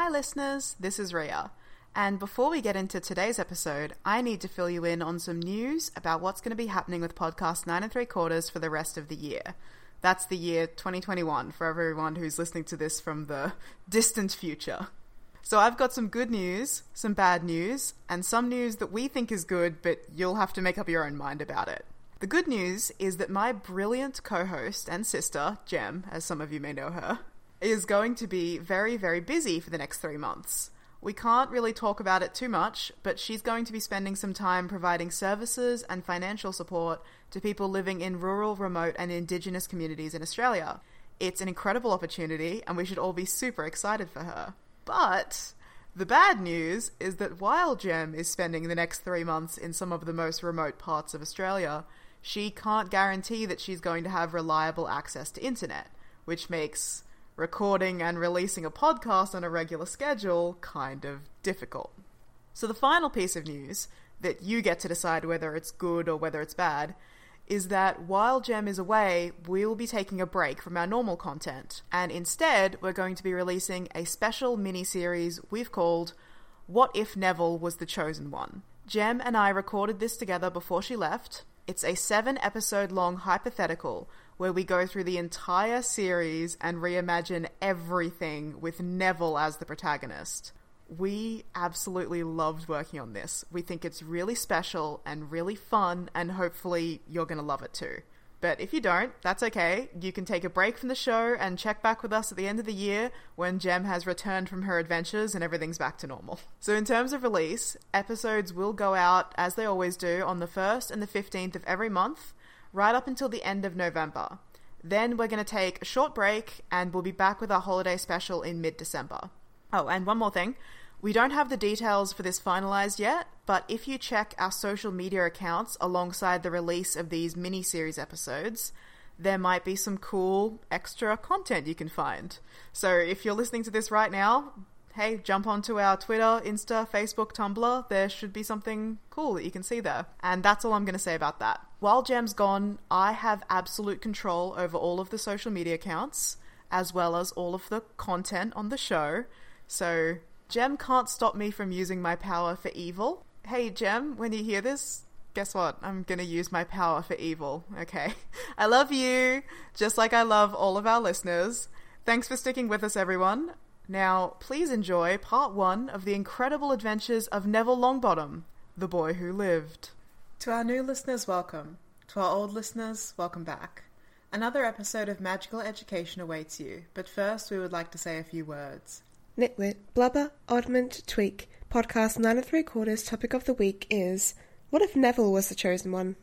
Hi listeners, this is Rhea. And before we get into today's episode, I need to fill you in on some news about what's going to be happening with Podcast 9 and 3 quarters for the rest of the year. That's the year 2021 for everyone who's listening to this from the distant future. So I've got some good news, some bad news, and some news that we think is good, but you'll have to make up your own mind about it. The good news is that my brilliant co-host and sister, Gem, as some of you may know her, is going to be very, very busy for the next 3 months. We can't really talk about it too much, but she's going to be spending some time providing services and financial support to people living in rural, remote, and Indigenous communities in Australia. It's an incredible opportunity, and we should all be super excited for her. But the bad news is that while Gem is spending the next 3 months in some of the most remote parts of Australia, she can't guarantee that she's going to have reliable access to internet, which makes recording and releasing a podcast on a regular schedule kind of difficult. So the final piece of news that you get to decide whether it's good or whether it's bad is that while Gem is away, we'll be taking a break from our normal content, and instead we're going to be releasing a special mini-series we've called What If Neville Was the Chosen One? Gem and I recorded this together before she left. It's a 7-episode long hypothetical where we go through the entire series and reimagine everything with Neville as the protagonist. We absolutely loved working on this. We think it's really special and really fun, and hopefully you're going to love it too. But if you don't, that's okay. You can take a break from the show and check back with us at the end of the year when Gem has returned from her adventures and everything's back to normal. So in terms of release, episodes will go out, as they always do, on the 1st and the 15th of every month, right up until the end of November. Then we're going to take a short break and we'll be back with our holiday special in mid-December. Oh, and one more thing. We don't have the details for this finalized yet, but if you check our social media accounts alongside the release of these mini-series episodes, there might be some cool extra content you can find. So if you're listening to this right now, hey, jump onto our Twitter, Insta, Facebook, Tumblr. There should be something cool that you can see there. And that's all I'm going to say about that. While Gem's gone, I have absolute control over all of the social media accounts, as well as all of the content on the show. So Gem can't stop me from using my power for evil. Hey, Gem, when you hear this, guess what? I'm going to use my power for evil, okay? I love you, just like I love all of our listeners. Thanks for sticking with us, everyone. Now, please enjoy part one of the incredible adventures of Neville Longbottom, the boy who lived. To our new listeners, welcome. To our old listeners, welcome back. Another episode of Magical Education awaits you, but first we would like to say a few words. Nitwit, blubber, oddment, tweak. Podcast 9 and 3 quarters topic of the week is, what if Neville was the chosen one?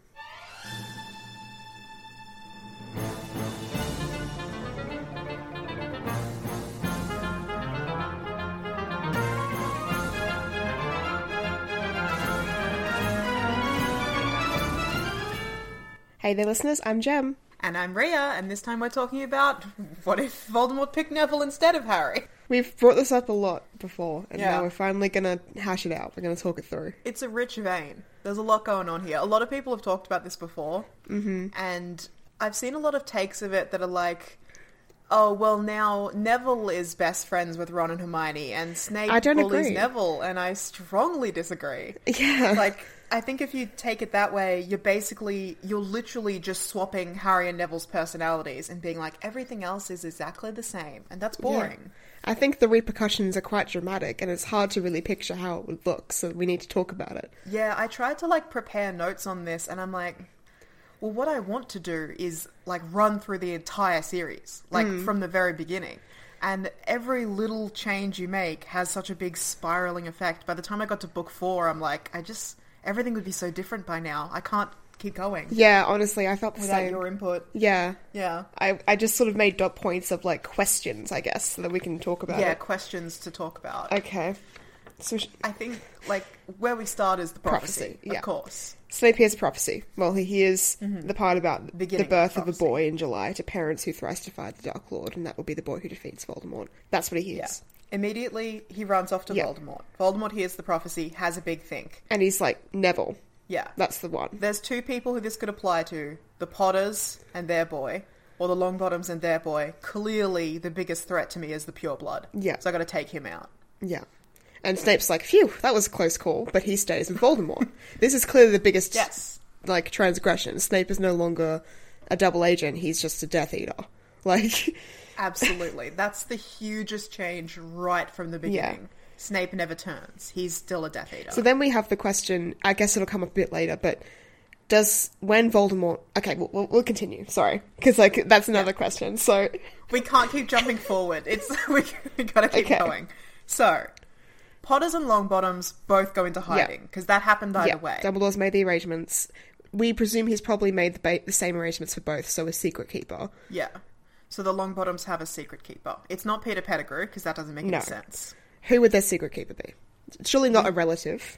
Hey there listeners, I'm Gem. And I'm Rhea, and this time we're talking about what if Voldemort picked Neville instead of Harry? We've brought this up a lot before, and now we're finally going to hash it out. We're going to talk it through. It's a rich vein. There's a lot going on here. A lot of people have talked about this before, and I've seen a lot of takes of it that are like, oh, well, now Neville is best friends with Ron and Hermione, and Snape bullies Neville, and I strongly disagree. Yeah. Like, I think if you take it that way, you're literally just swapping Harry and Neville's personalities and being like, everything else is exactly the same, and that's boring. Yeah. I think the repercussions are quite dramatic, and it's hard to really picture how it would look, so we need to talk about it. Yeah, I tried to, prepare notes on this, and I'm like, well, what I want to do is, run through the entire series, from the very beginning. And every little change you make has such a big spiraling effect. By the time I got to book 4, I'm like, everything would be so different by now. I can't keep going. Yeah, honestly, I felt the same. Without your input. Yeah. Yeah. I just sort of made dot points of, like, questions, I guess, so that we can talk about it. Yeah, questions to talk about. Okay. So I think, like, where we start is the prophecy, yeah. Of course. Snape hears prophecy. Well, he hears the part about the birth of a boy in July to parents who thrice defied the Dark Lord, and that will be the boy who defeats Voldemort. That's what he hears. Yeah. Immediately, he runs off to Voldemort. Voldemort hears the prophecy, has a big think. And he's like, Neville. Yeah. That's the one. There's two people who this could apply to. The Potters and their boy, or the Longbottoms and their boy. Clearly, the biggest threat to me is the pureblood. Yeah. So I got to take him out. Yeah. And Snape's like, phew, that was a close call, but he stays with Voldemort. This is clearly the biggest, like, transgression. Snape is no longer a double agent. He's just a Death Eater. Like... Absolutely. That's the hugest change right from the beginning. Yeah. Snape never turns. He's still a Death Eater. So then we have the question, I guess it'll come up a bit later, but when Voldemort... Okay, we'll continue. Sorry. Because, like, that's another question, so... We can't keep jumping forward. We gotta keep going. So... Potters and Longbottoms both go into hiding, because that happened either way. Dumbledore's made the arrangements. We presume he's probably made the same arrangements for both, so a secret keeper. Yeah. So the Longbottoms have a secret keeper. It's not Peter Pettigrew, because that doesn't make any sense. Who would their secret keeper be? Surely not a relative.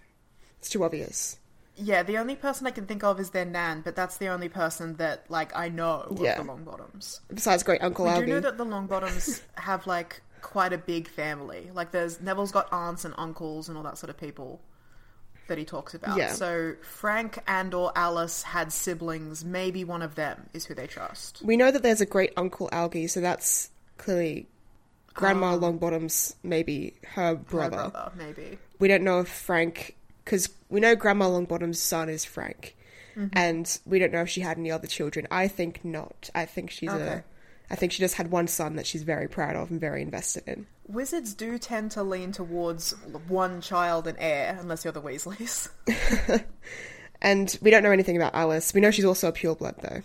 It's too obvious. Yeah, the only person I can think of is their nan, but that's the only person that, like, I know of the Longbottoms. Besides great Uncle Albie. We do know that the Longbottoms have, like... quite a big family. Like, Neville's got aunts and uncles and all that sort of people that he talks about. Yeah. So Frank and or Alice had siblings. Maybe one of them is who they trust. We know that there's a great Uncle Albie, so that's clearly Grandma Longbottom's, maybe her brother. Her brother, maybe. We don't know if Frank... Because we know Grandma Longbottom's son is Frank. Mm-hmm. And we don't know if she had any other children. I think not. I think she's I think she just had one son that she's very proud of and very invested in. Wizards do tend to lean towards one child and heir, unless you're the Weasleys. And we don't know anything about Alice. We know she's also a pureblood, though.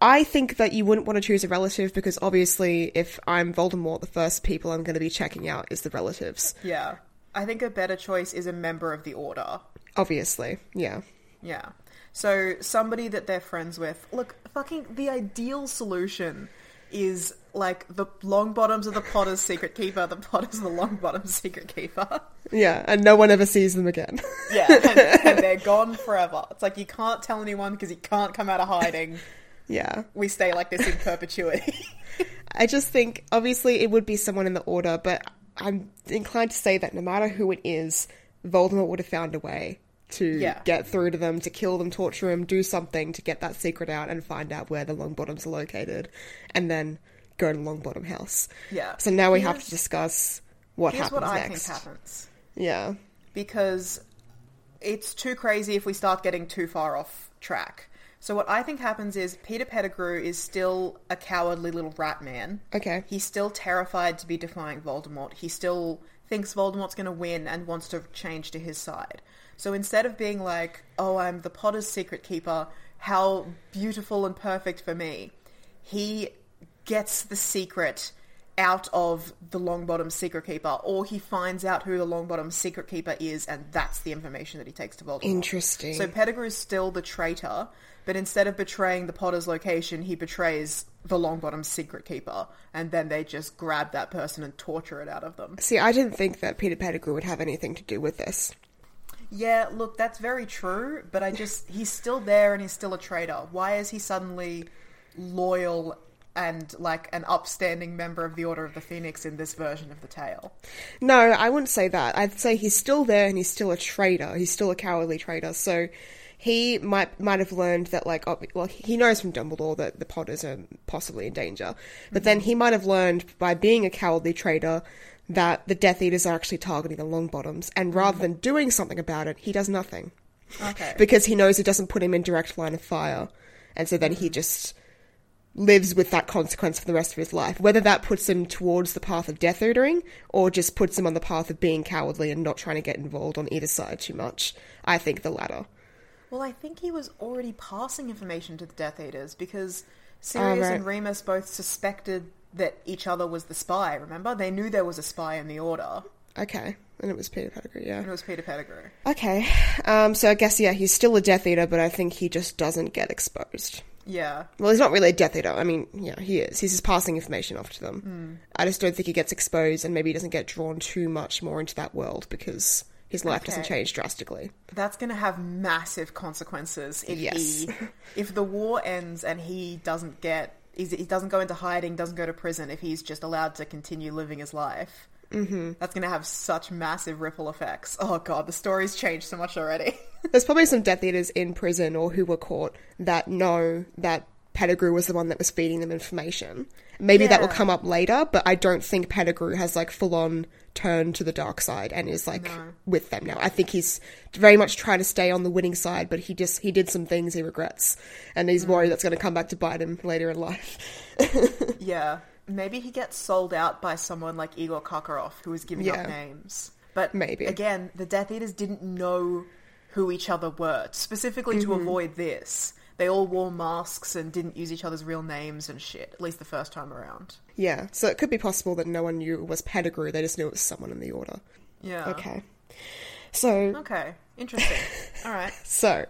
I think that you wouldn't want to choose a relative because, obviously, if I'm Voldemort, the first people I'm going to be checking out is the relatives. Yeah. I think a better choice is a member of the Order. Obviously, yeah. Yeah. So, somebody that they're friends with. Look, fucking the ideal solution... is, like, the Longbottoms are the Potter's secret keeper, the Potters are the Longbottom's secret keeper. Yeah, and no one ever sees them again. Yeah, and they're gone forever. It's like, you can't tell anyone because you can't come out of hiding. Yeah. We stay like this in perpetuity. I just think, obviously, it would be someone in the Order, but I'm inclined to say that no matter who it is, Voldemort would have found a way to get through to them, to kill them, torture them, do something to get that secret out and find out where the Longbottoms are located, and then go to Longbottom House. Yeah. So now we have to discuss what happens next. Here's what I think happens. Yeah. Because it's too crazy if we start getting too far off track. So what I think happens is Peter Pettigrew is still a cowardly little rat man. Okay. He's still terrified to be defying Voldemort. He still thinks Voldemort's going to win and wants to change to his side. So instead of being like, oh, I'm the Potter's secret keeper, how beautiful and perfect for me, he gets the secret out of the Longbottom secret keeper, or he finds out who the Longbottom secret keeper is, and that's the information that he takes to Voldemort. Interesting. So Pettigrew's still the traitor, but instead of betraying the Potter's location, he betrays the Longbottom secret keeper, and then they just grab that person and torture it out of them. See, I didn't think that Peter Pettigrew would have anything to do with this. Yeah, look, that's very true, but he's still there and he's still a traitor. Why is he suddenly loyal and, like, an upstanding member of the Order of the Phoenix in this version of the tale? No, I wouldn't say that. I'd say he's still there and he's still a traitor. He's still a cowardly traitor, so he might have learned that, like... well, he knows from Dumbledore that the Potters are possibly in danger, but then he might have learned by being a cowardly traitor... that the Death Eaters are actually targeting the Longbottoms, and rather than doing something about it, he does nothing. Okay. Because he knows it doesn't put him in direct line of fire, and so then he just lives with that consequence for the rest of his life. Whether that puts him towards the path of Death Eatering, or just puts him on the path of being cowardly and not trying to get involved on either side too much, I think the latter. Well, I think he was already passing information to the Death Eaters, because Sirius and Remus both suspected... that each other was the spy, remember? They knew there was a spy in the Order. Okay, And it was Peter Pettigrew, yeah. It was Peter Pettigrew. Okay. So I guess, yeah, he's still a Death Eater, but I think he just doesn't get exposed. Yeah. Well, he's not really a Death Eater. I mean, yeah, he is. He's just passing information off to them. Mm. I just don't think he gets exposed, and maybe he doesn't get drawn too much more into that world because his life doesn't change drastically. That's going to have massive consequences if the war ends and he doesn't get... He doesn't go into hiding, doesn't go to prison if he's just allowed to continue living his life. Mm-hmm. That's going to have such massive ripple effects. Oh, God, the story's changed so much already. There's probably some Death Eaters in prison or who were caught that know that Pettigrew was the one that was feeding them information. Maybe that will come up later, but I don't think Pettigrew has, like, full-on turned to the dark side and is, like, with them now. I think he's very much trying to stay on the winning side, but he did some things he regrets, and he's worried that's going to come back to bite him later in life. Yeah. Maybe he gets sold out by someone like Igor Karkaroff, who is giving up names. But maybe. Again, the Death Eaters didn't know who each other were, specifically to avoid this. They all wore masks and didn't use each other's real names and shit, at least the first time around. Yeah, so it could be possible that no one knew it was Pettigrew, they just knew it was someone in the Order. Yeah. Okay. So... Okay, interesting. All right. So,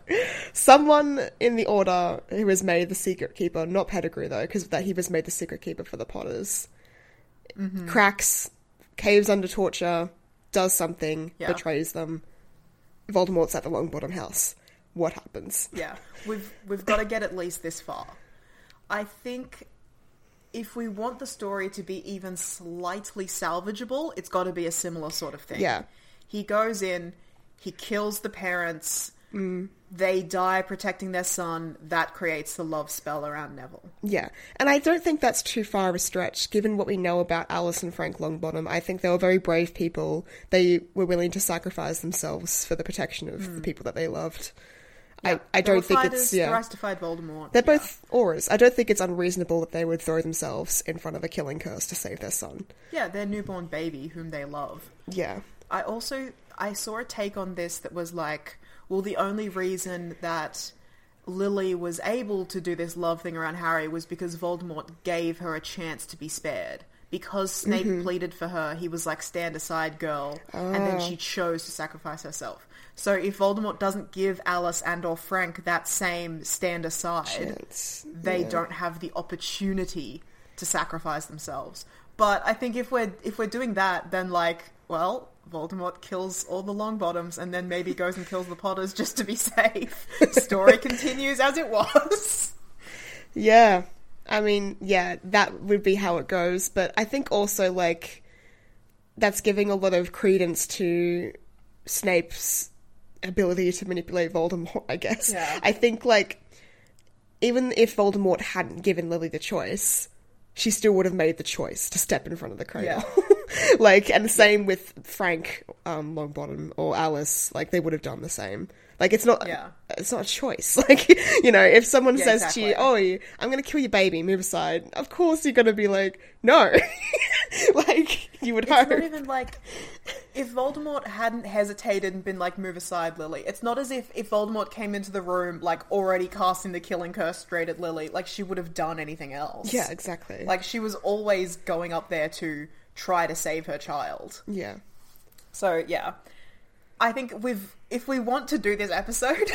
someone in the Order who was made the Secret Keeper, not Pettigrew though, because that he was made the Secret Keeper for the Potters, cracks, caves under torture, does something, betrays them. Voldemort's at the Longbottom house. What happens? Yeah, we've got to get at least this far. I think if we want the story to be even slightly salvageable, it's got to be a similar sort of thing. Yeah. He goes in, he kills the parents, they die protecting their son, that creates the love spell around Neville. Yeah, and I don't think that's too far of a stretch, given what we know about Alice and Frank Longbottom. I think they were very brave people. They were willing to sacrifice themselves for the protection of the people that they loved. Yeah. I don't think it's... Yeah. They fight Voldemort. They're both Aurors. I don't think it's unreasonable that they would throw themselves in front of a killing curse to save their son. Yeah, their newborn baby, whom they love. Yeah. I saw a take on this that was like, well, the only reason that Lily was able to do this love thing around Harry was because Voldemort gave her a chance to be spared. Because Snape pleaded for her, he was like, stand aside, girl. Oh. And then she chose to sacrifice herself. So if Voldemort doesn't give Alice and or Frank that same stand aside, they don't have the opportunity to sacrifice themselves. But I think if we're doing that, then like, well, Voldemort kills all the Longbottoms and then maybe goes and kills the Potters just to be safe. Story continues as it was. Yeah. I mean, yeah, that would be how it goes. But I think also, like, that's giving a lot of credence to Snape's ability to manipulate Voldemort, I guess. Yeah. I think, like, even if Voldemort hadn't given Lily the choice, she still would have made the choice to step in front of the cradle. Yeah. Like, and the same with Frank Longbottom or Alice. Like, they would have done the same. Like, it's not a choice. Like, you know, if someone says to you, oh, I'm going to kill your baby, move aside, of course you're going to be like, no. Like, you would hope. It's not even like, if Voldemort hadn't hesitated and been like, move aside, Lily, it's not as if Voldemort came into the room, like, already casting the killing curse straight at Lily, like, she would have done anything else. Yeah, exactly. Like, she was always going up there to try to save her child. Yeah. So, yeah. I think if we want to do this episode,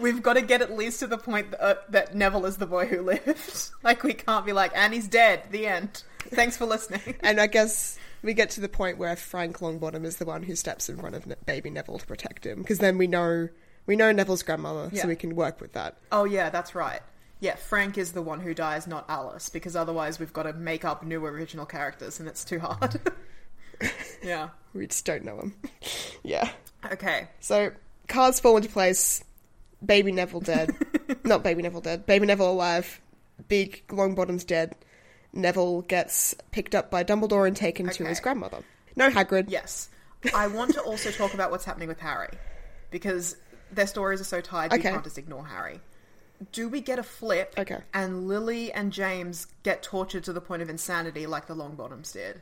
we've got to get at least to the point that Neville is the boy who lived. Like, we can't be like, and he's dead, the end. Thanks for listening. And I guess we get to the point where Frank Longbottom is the one who steps in front of baby Neville to protect him. Because then we know Neville's grandmother, so we can work with that. Oh, yeah, that's right. Yeah, Frank is the one who dies, not Alice. Because otherwise we've got to make up new original characters, and it's too hard. Yeah. We just don't know him. Yeah. Okay. So, cards fall into place. Baby Neville dead. Not baby Neville dead. Baby Neville alive. Big Longbottom's dead. Neville gets picked up by Dumbledore and taken to his grandmother. No Hagrid. Yes. I want to also talk about what's happening with Harry. Because their stories are so tied, we can't just ignore Harry. Do we get a flip and Lily and James get tortured to the point of insanity like the Longbottoms did?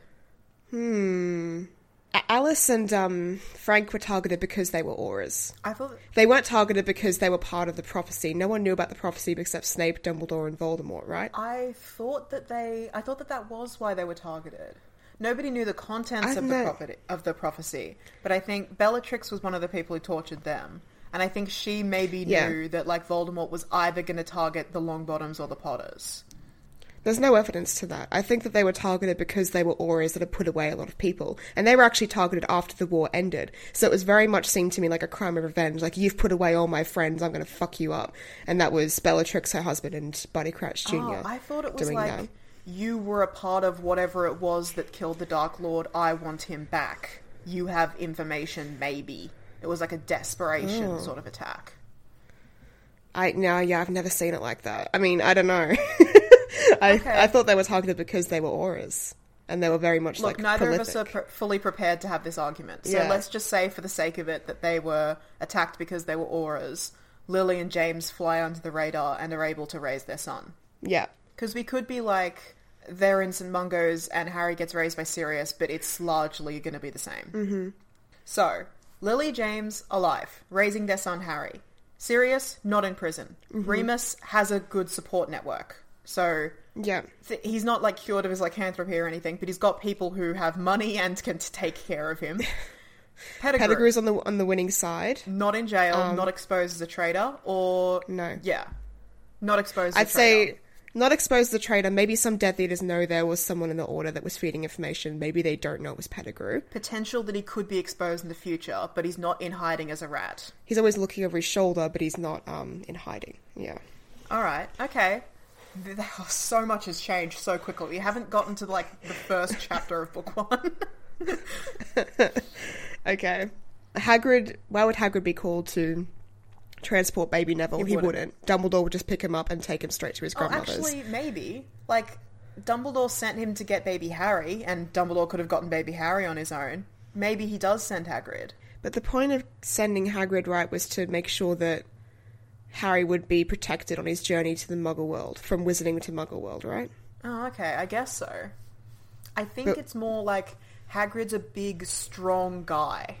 Alice and Frank were targeted because they were Aurors. I thought... They weren't targeted because they were part of the prophecy. No one knew about the prophecy except Snape, Dumbledore and Voldemort, right? I thought that that was why they were targeted. Nobody knew the contents of the prophecy, but I think Bellatrix was one of the people who tortured them. And I think she maybe knew that, like, Voldemort was either going to target the Longbottoms or the Potters. There's no evidence to that. I think that they were targeted because they were Aurors that had put away a lot of people. And they were actually targeted after the war ended. So it was very much seemed to me like a crime of revenge. Like, you've put away all my friends, I'm going to fuck you up. And that was Bellatrix, her husband, and Barty Crouch Jr. Oh, I thought it was like, that. You were a part of whatever it was that killed the Dark Lord. I want him back. You have information, maybe. It was like a desperation sort of attack. I've never seen it like that. I mean, I don't know. I thought they were targeted because they were Aurors, and they were very much like neither prolific. Of us are fully prepared to have this argument, so let's just say for the sake of it that they were attacked because they were Aurors. Lily and James fly under the radar and are able to raise their son. Yeah. Because we could be like, they're in St. Mungo's and Harry gets raised by Sirius, but it's largely going to be the same. Mm-hmm. So, Lily, James, alive, raising their son Harry. Sirius, not in prison. Mm-hmm. Remus has a good support network. So he's not like cured of his lycanthropy or anything, but he's got people who have money and can take care of him. Pettigrew's on the winning side. Not in jail, not exposed as a traitor, or no, yeah, not exposed. I'd say not exposed as a traitor. Maybe some Death Eaters know there was someone in the Order that was feeding information. Maybe they don't know it was Pettigrew. Potential that he could be exposed in the future, but he's not in hiding as a rat. He's always looking over his shoulder, but he's not in hiding. Yeah. All right. Okay. So much has changed so quickly. We haven't gotten to, like, the first chapter of book one. Okay. Hagrid, why would Hagrid be called to transport baby Neville? He wouldn't. Dumbledore would just pick him up and take him straight to his grandmother's. Oh, actually, maybe. Like, Dumbledore sent him to get baby Harry, and Dumbledore could have gotten baby Harry on his own. Maybe he does send Hagrid. But the point of sending Hagrid, right, was to make sure that Harry would be protected on his journey to the Muggle world, from Wizarding to Muggle world, right? Oh, okay, I guess so. I think it's more like Hagrid's a big, strong guy.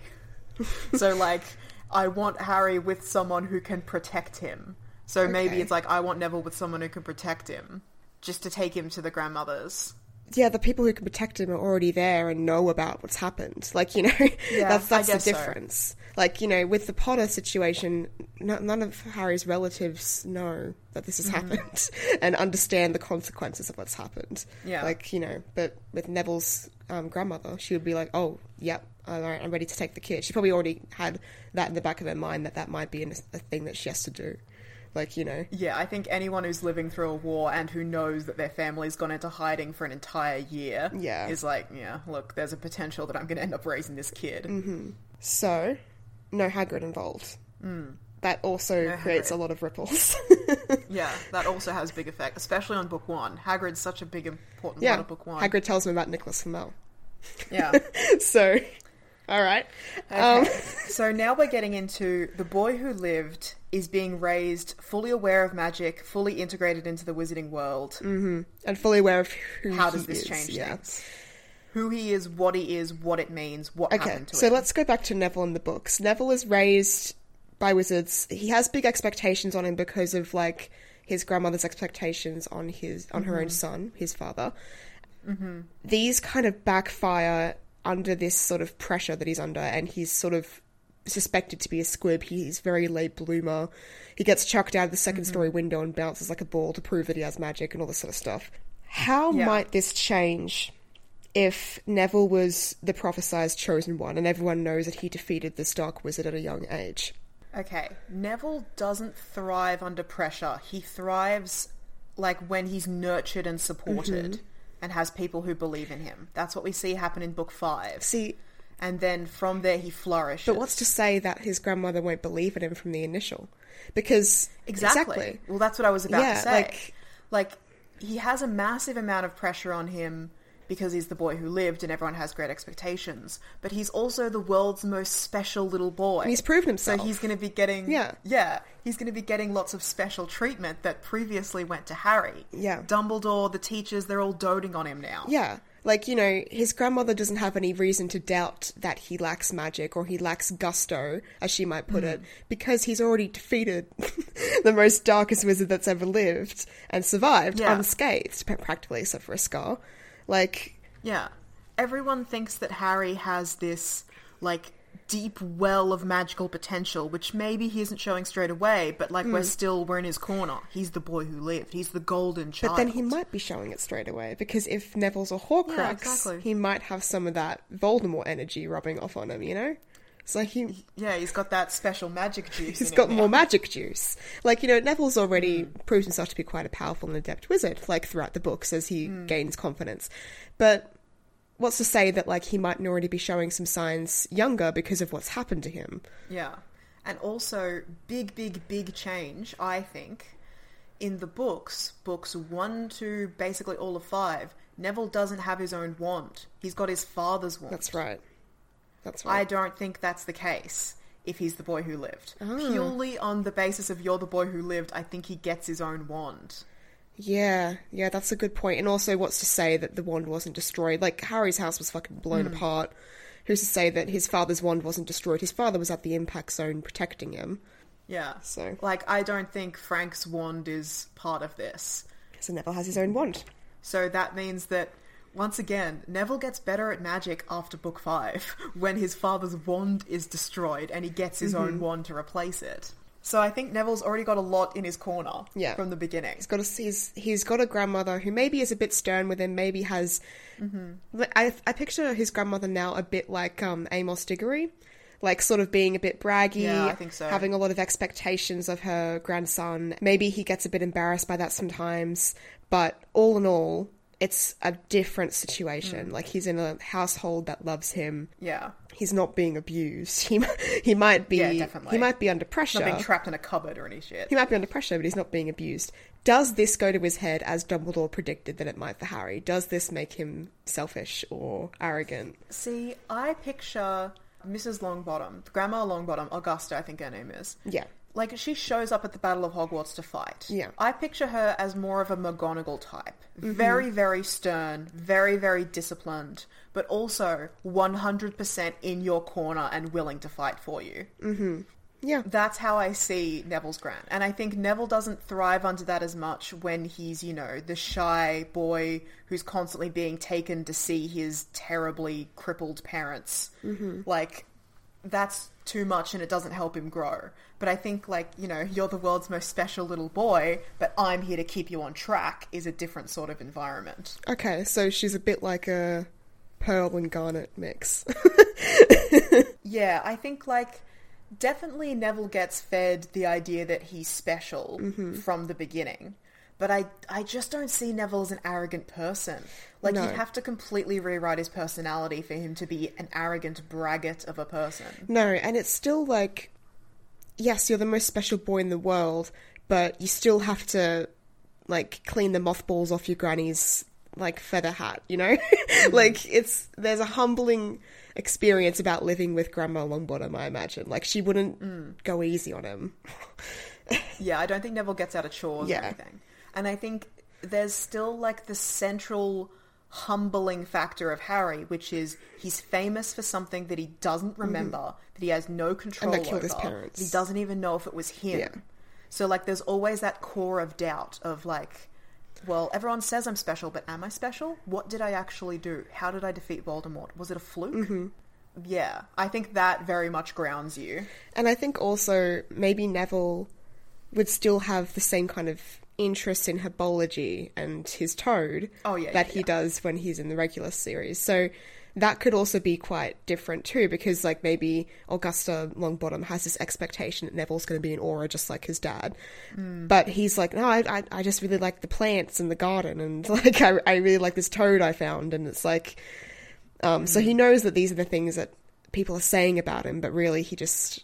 So, like, I want Harry with someone who can protect him. So maybe it's like, I want Neville with someone who can protect him, just to take him to the grandmother's. Yeah, the people who can protect him are already there and know about what's happened. Like, you know, that's the difference. So. Like, you know, with the Potter situation, none of Harry's relatives know that this has happened and understand the consequences of what's happened. Yeah. Like, you know, but with Neville's grandmother, she would be like, oh, yep, all right, I'm ready to take the kid. She probably already had that in the back of her mind that might be a thing that she has to do. Like, you know. Yeah, I think anyone who's living through a war and who knows that their family's gone into hiding for an entire year is like, yeah, look, there's a potential that I'm going to end up raising this kid. Mm-hmm. So, no Hagrid involved. Mm. That also creates a lot of ripples. Yeah, that also has big effect, especially on book one. Hagrid's such a big, important part of book one. Hagrid tells me about Nicholas Flamel. Yeah. So, all right. Okay. So now we're getting into the boy who lived is being raised fully aware of magic, fully integrated into the Wizarding world. Mm-hmm. And fully aware of how does this change things. Who he is, what he is, what it means, what happened to him. So let's go back to Neville in the books. Neville is raised by wizards. He has big expectations on him because of, like, his grandmother's expectations on her own son, his father. Mm-hmm. These kind of backfire under this sort of pressure that he's under, and he's sort of suspected to be a squib. He's very late bloomer. He gets chucked out of the second story window and bounces like a ball to prove that he has magic and all this sort of stuff. How might this change if Neville was the prophesized chosen one and everyone knows that he defeated this dark wizard at a young age? Okay, Neville doesn't thrive under pressure. He thrives, like, when he's nurtured and supported and has people who believe in him. That's what we see happen in book 5. See, and then from there he flourishes. But what's to say that his grandmother won't believe in him from the initial? Because Exactly. Well, that's what I was about to say. Like, he has a massive amount of pressure on him because he's the boy who lived and everyone has great expectations. But he's also the world's most special little boy. And he's proven himself. So he's going to be getting he's going to be getting lots of special treatment that previously went to Harry. Yeah. Dumbledore, the teachers, they're all doting on him now. Yeah. Like, you know, his grandmother doesn't have any reason to doubt that he lacks magic, or he lacks gusto, as she might put it, because he's already defeated the most darkest wizard that's ever lived and survived unscathed, practically, except for a scar. Like, yeah. everyone thinks that Harry has this, like, deep well of magical potential, which maybe he isn't showing straight away, but, like, we're in his corner. He's the boy who lived. He's the golden child. But then he might be showing it straight away, because if Neville's a Horcrux, he might have some of that Voldemort energy rubbing off on him, you know? It's like he's got that special magic juice. He's got more magic juice. Like, you know, Neville's already proves himself to be quite a powerful and adept wizard, like, throughout the books as he gains confidence. But what's to say that, like, he mightn't already be showing some signs younger because of what's happened to him? Yeah. And also, big change, I think, in the books 1, 2, basically all of 5, Neville doesn't have his own wand. He's got his father's wand. That's right. I don't think that's the case if he's the boy who lived. Oh. Purely on the basis of you're the boy who lived, I think he gets his own wand. Yeah, that's a good point. And also, what's to say that the wand wasn't destroyed? Like, Harry's house was fucking blown apart. Who's to say that his father's wand wasn't destroyed? His father was at the impact zone protecting him. Yeah. So, like, I don't think Frank's wand is part of this. So Neville has his own wand. So that means that, once again, Neville gets better at magic after book 5, when his father's wand is destroyed and he gets his own wand to replace it. So I think Neville's already got a lot in his corner from the beginning. He's got a grandmother who maybe is a bit stern with him, maybe has... Mm-hmm. I picture his grandmother now a bit like Amos Diggory, like sort of being a bit braggy, yeah, I think so. Having a lot of expectations of her grandson. Maybe he gets a bit embarrassed by that sometimes, but all in all, it's a different situation. Like, he's in a household that loves him. Yeah. He's not being abused. He might be. Yeah, definitely. He might be under pressure. Not being trapped in a cupboard or any shit. He might be under pressure, but he's not being abused. Does this go to his head as Dumbledore predicted that it might for Harry? Does this make him selfish or arrogant? See, I picture Mrs. Longbottom, Grandma Longbottom, Augusta, I think her name is. Yeah. Like, she shows up at the Battle of Hogwarts to fight. Yeah. I picture her as more of a McGonagall type. Mm-hmm. Very, very stern, very, very disciplined, but also 100% in your corner and willing to fight for you. Mm-hmm. Yeah. That's how I see Neville's grand. And I think Neville doesn't thrive under that as much when he's, you know, the shy boy who's constantly being taken to see his terribly crippled parents. Mm-hmm. Like, that's too much and it doesn't help him grow. But I think, like, you know, you're the world's most special little boy, but I'm here to keep you on track is a different sort of environment. Okay, so she's a bit like a Pearl and Garnet mix. Yeah, I think, like, definitely Neville gets fed the idea that he's special from the beginning. But I just don't see Neville as an arrogant person. Like, you'd have to completely rewrite his personality for him to be an arrogant braggart of a person. No, and it's still like, yes, you're the most special boy in the world, but you still have to, like, clean the mothballs off your granny's, like, feather hat, you know? Like, there's a humbling experience about living with Grandma Longbottom, I imagine. Like, she wouldn't go easy on him. Yeah, I don't think Neville gets out of chores or anything. And I think there's still, like, the central humbling factor of Harry, which is he's famous for something that he doesn't remember, that he has no control over, his parents. He doesn't even know if it was him. Yeah. So, like, there's always that core of doubt of, like, well, everyone says I'm special, but am I special? What did I actually do? How did I defeat Voldemort? Was it a fluke? Mm-hmm. Yeah. I think that very much grounds you. And I think also maybe Neville would still have the same kind of interest in herbology and his toad he does when he's in the regular series. So that could also be quite different too, because, like, maybe Augusta Longbottom has this expectation that Neville's going to be an auror just like his dad, but he's like, no, I just really like the plants and the garden, and, like, I really like this toad I found. And it's like so he knows that these are the things that people are saying about him, but really he just,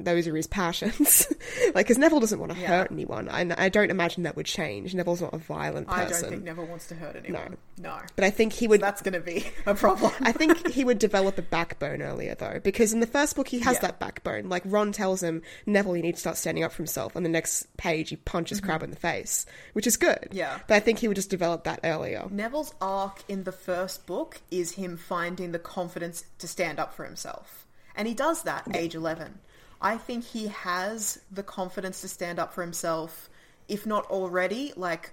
those are his passions. Like, because Neville doesn't want to hurt anyone. I don't imagine that would change. Neville's not a violent person. I don't think Neville wants to hurt anyone. No. But I think he would... So that's going to be a problem. I think he would develop a backbone earlier, though, because in the first book, he has that backbone. Like, Ron tells him, Neville, you need to start standing up for himself. On the next page, he punches Crabbe in the face, which is good. Yeah. But I think he would just develop that earlier. Neville's arc in the first book is him finding the confidence to stand up for himself. And he does that at age 11. I think he has the confidence to stand up for himself, if not already, like,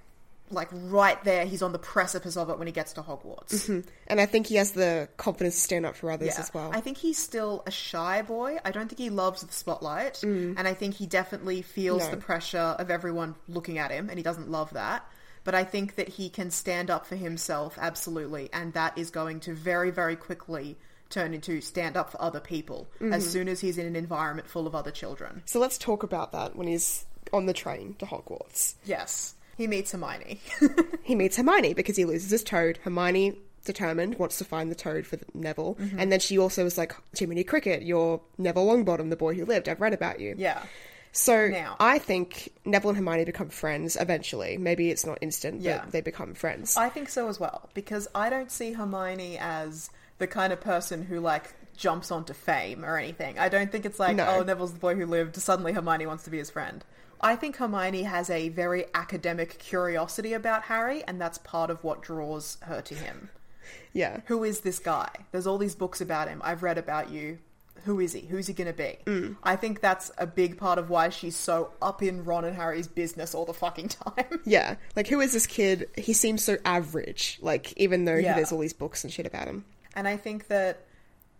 like right there, he's on the precipice of it when he gets to Hogwarts. Mm-hmm. And I think he has the confidence to stand up for others as well. I think he's still a shy boy. I don't think he loves the spotlight. Mm. And I think he definitely feels the pressure of everyone looking at him, and he doesn't love that. But I think that he can stand up for himself, absolutely. And that is going to very, very quickly turn into stand up for other people as soon as he's in an environment full of other children. So let's talk about that when he's on the train to Hogwarts. Yes. He meets Hermione. He meets Hermione because he loses his toad. Hermione, determined, wants to find the toad for Neville. Mm-hmm. And then she also was like, Jiminy Cricket, you're Neville Longbottom, the boy who lived. I've read about you. Yeah. So now, I think Neville and Hermione become friends eventually. Maybe it's not instant, but they become friends. I think so as well, because I don't see Hermione as the kind of person who, like, jumps onto fame or anything. I don't think it's like, oh, Neville's the boy who lived, suddenly Hermione wants to be his friend. I think Hermione has a very academic curiosity about Harry, and that's part of what draws her to him. Yeah. Who is this guy? There's all these books about him. I've read about you. Who is he? Who's he going to be? Mm. I think that's a big part of why she's so up in Ron and Harry's business all the fucking time. Yeah. Like, who is this kid? He seems so average, like, even though there's all these books and shit about him. And I think that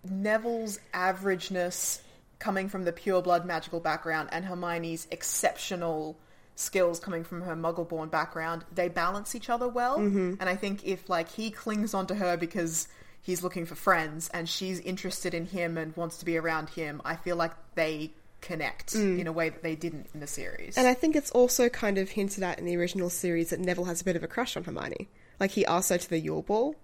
Neville's averageness, coming from the pure blood magical background, and Hermione's exceptional skills coming from her muggle-born background, they balance each other well. Mm-hmm. And I think if, like, he clings onto her because he's looking for friends and she's interested in him and wants to be around him, I feel like they connect in a way that they didn't in the series. And I think it's also kind of hinted at in the original series that Neville has a bit of a crush on Hermione. Like, he asks her to the Yule Ball.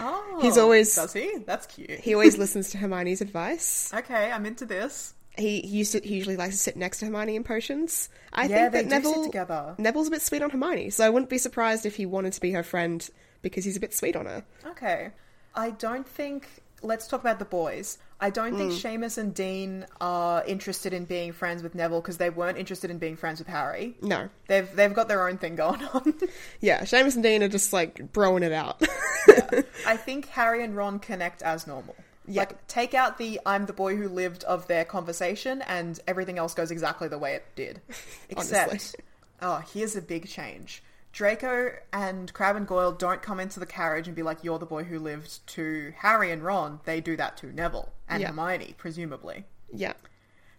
Oh, he's always, does he? That's cute. He always listens to Hermione's advice. Okay, I'm into this. He usually likes to sit next to Hermione in potions. I think that Neville's a bit sweet on Hermione, so I wouldn't be surprised if he wanted to be her friend because he's a bit sweet on her. Okay, I don't think. Let's talk about the boys. I don't think Seamus and Dean are interested in being friends with Neville because they weren't interested in being friends with Harry. No. They've got their own thing going on. Yeah, Seamus and Dean are just, like, broing it out. Yeah. I think Harry and Ron connect as normal. Yeah. Like, take out the I'm the boy who lived of their conversation and everything else goes exactly the way it did. Except, honestly. Oh, here's a big change. Draco and Crabbe and Goyle don't come into the carriage and be like, you're the boy who lived, to Harry and Ron. They do that to Neville and Hermione, presumably. Yeah.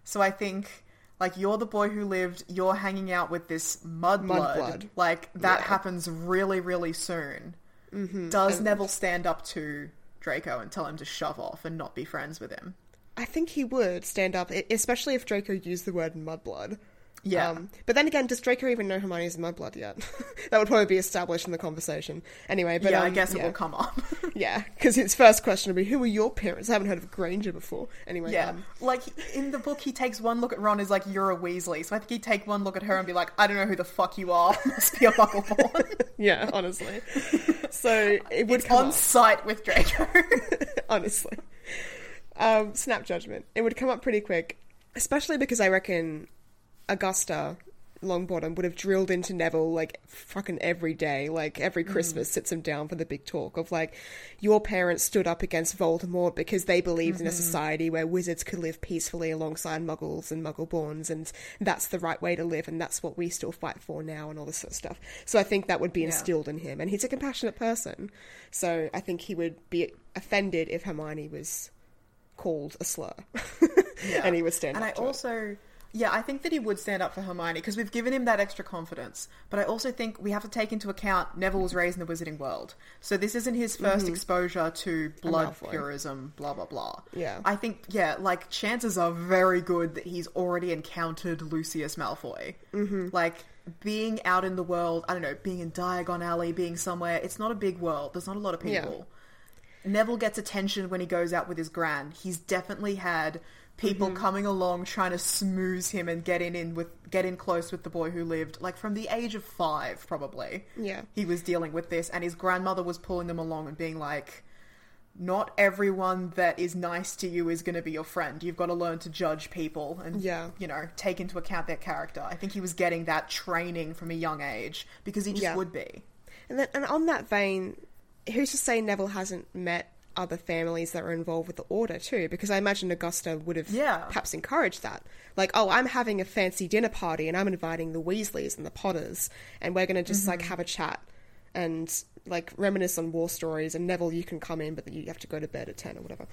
So I think, like, you're the boy who lived, you're hanging out with this mudblood. Like, that happens really, really soon. Mm-hmm. Does Neville stand up to Draco and tell him to shove off and not be friends with him? I think he would stand up, especially if Draco used the word mudblood. Yeah. But then again, does Draco even know Hermione's mudblood yet? That would probably be established in the conversation. Anyway, but... I guess it will come up. Yeah, because his first question will be, who are your parents? I haven't heard of Granger before. Anyway, like, in the book, he takes one look at Ron and is like, you're a Weasley. So I think he'd take one look at her and be like, I don't know who the fuck you are. Must be a Buckleborn. Yeah, honestly. So it would come up. It's on site with Draco. Honestly. Snap judgment. It would come up pretty quick. Especially because I reckon Augusta Longbottom would have drilled into Neville, like, fucking every day, like, every Christmas sits him down for the big talk of, like, your parents stood up against Voldemort because they believed in a society where wizards could live peacefully alongside muggles and muggle-borns, and that's the right way to live, and that's what we still fight for now, and all this sort of stuff. So I think that would be instilled in him, and he's a compassionate person, so I think he would be offended if Hermione was called a slur. And he would stand up to it. Yeah, I think that he would stand up for Hermione because we've given him that extra confidence. But I also think we have to take into account Neville was raised in the wizarding world. So this isn't his first exposure to blood purism, blah, blah, blah. Yeah. I think, like, chances are very good that he's already encountered Lucius Malfoy. Mm-hmm. Like, being out in the world, I don't know, being in Diagon Alley, being somewhere, it's not a big world. There's not a lot of people. Yeah. Neville gets attention when he goes out with his gran. He's definitely had people coming along trying to smooze him and get in close with the boy who lived, like, from the age of 5 probably. Yeah. He was dealing with this, and his grandmother was pulling them along and being like, not everyone that is nice to you is going to be your friend. You've got to learn to judge people and, you know, take into account their character. I think he was getting that training from a young age because he just would be. And on that vein, who's to say Neville hasn't met other families that were involved with the order too, because I imagine Augusta would have perhaps encouraged that. Like, oh, I'm having a fancy dinner party and I'm inviting the Weasleys and the Potters and we're going to just like have a chat and like reminisce on war stories, and Neville, you can come in, but you have to go to bed at 10 or whatever.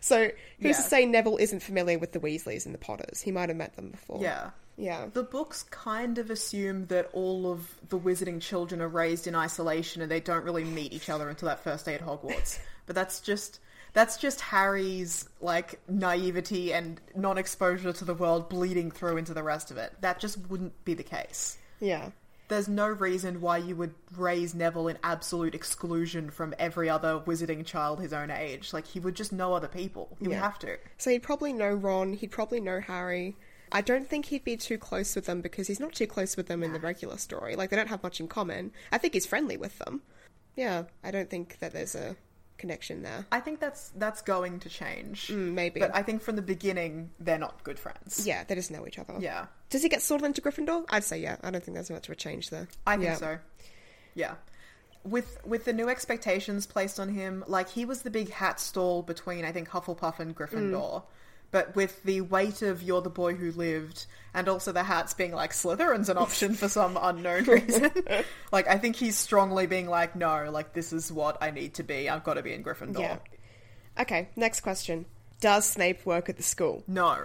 So who's to say Neville isn't familiar with the Weasleys and the Potters? He might have met them before. Yeah. The books kind of assume that all of the wizarding children are raised in isolation and they don't really meet each other until that first day at Hogwarts. But that's just Harry's, like, naivety and non-exposure to the world bleeding through into the rest of it. That just wouldn't be the case. Yeah. There's no reason why you would raise Neville in absolute exclusion from every other wizarding child his own age. Like, he would just know other people. He would have to. So he'd probably know Ron. He'd probably know Harry. I don't think he'd be too close with them because he's not too close with them in the regular story. Like, they don't have much in common. I think he's friendly with them. Yeah, I don't think that there's a connection there. I think that's going to change. Maybe. But I think from the beginning, they're not good friends. Yeah, they just know each other. Yeah. Does he get sorted into Gryffindor? I'd say yeah. I don't think there's much of a change there. I think so. Yeah. With the new expectations placed on him, like, he was the big hat stall between, I think, Hufflepuff and Gryffindor. But with the weight of You're the Boy Who Lived, and also the hats being like, Slytherin's an option for some unknown reason. Like, I think he's strongly being like, no, like, this is what I need to be. I've got to be in Gryffindor. Yeah. Okay, next question. Does Snape work at the school? No.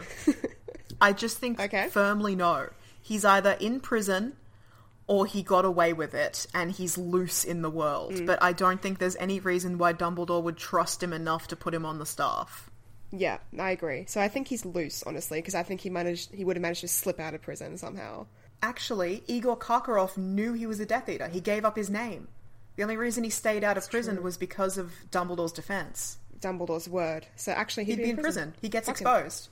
I just think firmly no. He's either in prison or he got away with it and he's loose in the world. But I don't think there's any reason why Dumbledore would trust him enough to put him on the staff. Yeah, I agree. So I think he's loose, honestly, because I think he would have managed to slip out of prison somehow. Actually, Igor Karkaroff knew he was a Death Eater. He gave up his name. The only reason he stayed out of prison was because of Dumbledore's defense. Dumbledore's word. So actually, he'd be in prison. He gets exposed.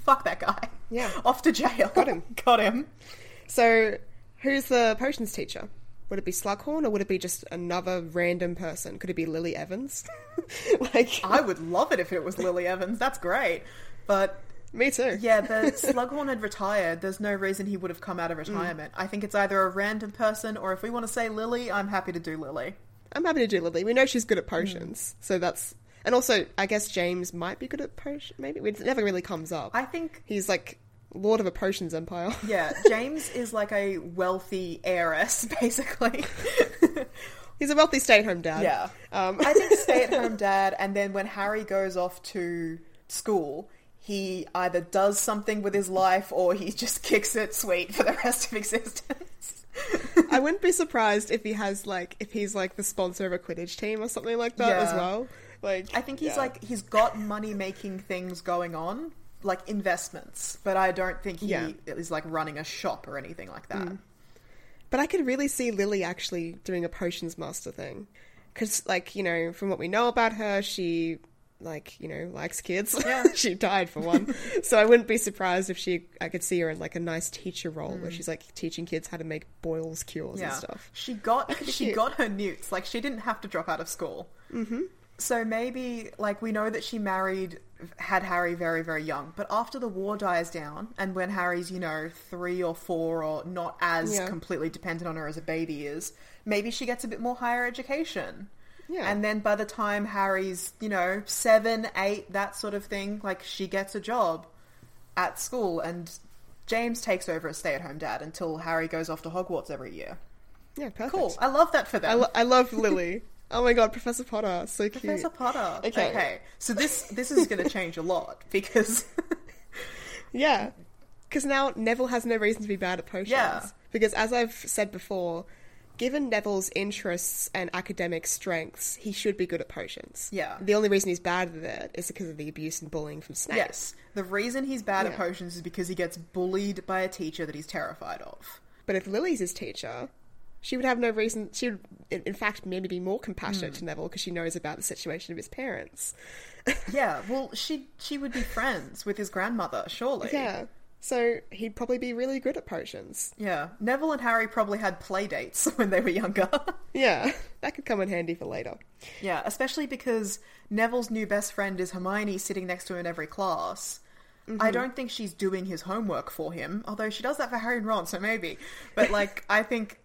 Fuck that guy. Yeah. Off to jail. Got him. So who's the potions teacher? Would it be Slughorn, or would it be just another random person? Could it be Lily Evans? Like, I would love it if it was Lily Evans. That's great. But me too. Yeah, Slughorn had retired. There's no reason he would have come out of retirement. I think it's either a random person, or if we want to say Lily, I'm happy to do Lily. We know she's good at potions, so that's... And also, I guess James might be good at potions, maybe? It never really comes up. I think... He's like... Lord of a potions empire. Yeah, James is like a wealthy heiress, basically. He's a wealthy stay-at-home dad. Yeah. I think stay-at-home dad, and then when Harry goes off to school, he either does something with his life or he just kicks it sweet for the rest of existence. I wouldn't be surprised if he has, like, if he's like the sponsor of a Quidditch team or something like that as well. Like, I think he's like, he's got money-making things going on. Like, investments, but I don't think he is, like, running a shop or anything like that. But I could really see Lily actually doing a potions master thing. Because, like, you know, from what we know about her, she, like, you know, likes kids. Yeah. She died for one. So I wouldn't be surprised if I could see her in, like, a nice teacher role where she's, like, teaching kids how to make boils, cures and stuff. She got her newts. Like, she didn't have to drop out of school. So maybe, like, we know that she had Harry very, very young, but after the war dies down, and when Harry's, you know, 3 or 4 or not as completely dependent on her as a baby is, maybe she gets a bit more higher education. Yeah. And then by the time Harry's, you know, 7, 8, that sort of thing, like, she gets a job at school, and James takes over as stay-at-home dad until Harry goes off to Hogwarts every year. Yeah, perfect. Cool. I love that for them. I love Lily. Oh my god, Professor Potter, so cute. Professor Potter. Okay. So this is going to change a lot, because... yeah. Because now Neville has no reason to be bad at potions. Yeah. Because as I've said before, given Neville's interests and academic strengths, he should be good at potions. Yeah. The only reason he's bad at it is because of the abuse and bullying from Snape. Yes. The reason he's bad at potions is because he gets bullied by a teacher that he's terrified of. But if Lily's his teacher... She would have no reason... She would, in fact, maybe be more compassionate to Neville because she knows about the situation of his parents. Yeah, well, she would be friends with his grandmother, surely. Yeah, so he'd probably be really good at potions. Yeah, Neville and Harry probably had play dates when they were younger. Yeah, that could come in handy for later. Yeah, especially because Neville's new best friend is Hermione, sitting next to him in every class. I don't think she's doing his homework for him, although she does that for Harry and Ron, so maybe. But, like, I think...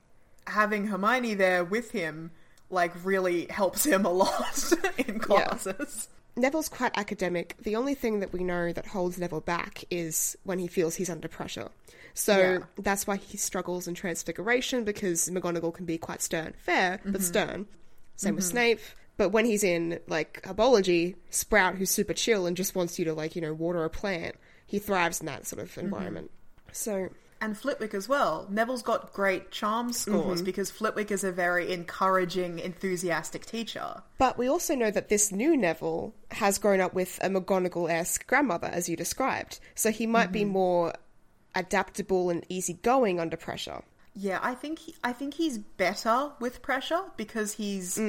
having Hermione there with him, like, really helps him a lot in classes. Yeah. Neville's quite academic. The only thing that we know that holds Neville back is when he feels he's under pressure. So that's why he struggles in Transfiguration, because McGonagall can be quite stern. Fair, but stern. Same with Snape. But when he's in, like, herbology, Sprout, who's super chill and just wants you to, like, you know, water a plant, he thrives in that sort of environment. So... And Flitwick as well. Neville's got great charm scores because Flitwick is a very encouraging, enthusiastic teacher. But we also know that this new Neville has grown up with a McGonagall-esque grandmother, as you described. So he might be more adaptable and easygoing under pressure. Yeah, I think he's better with pressure because he's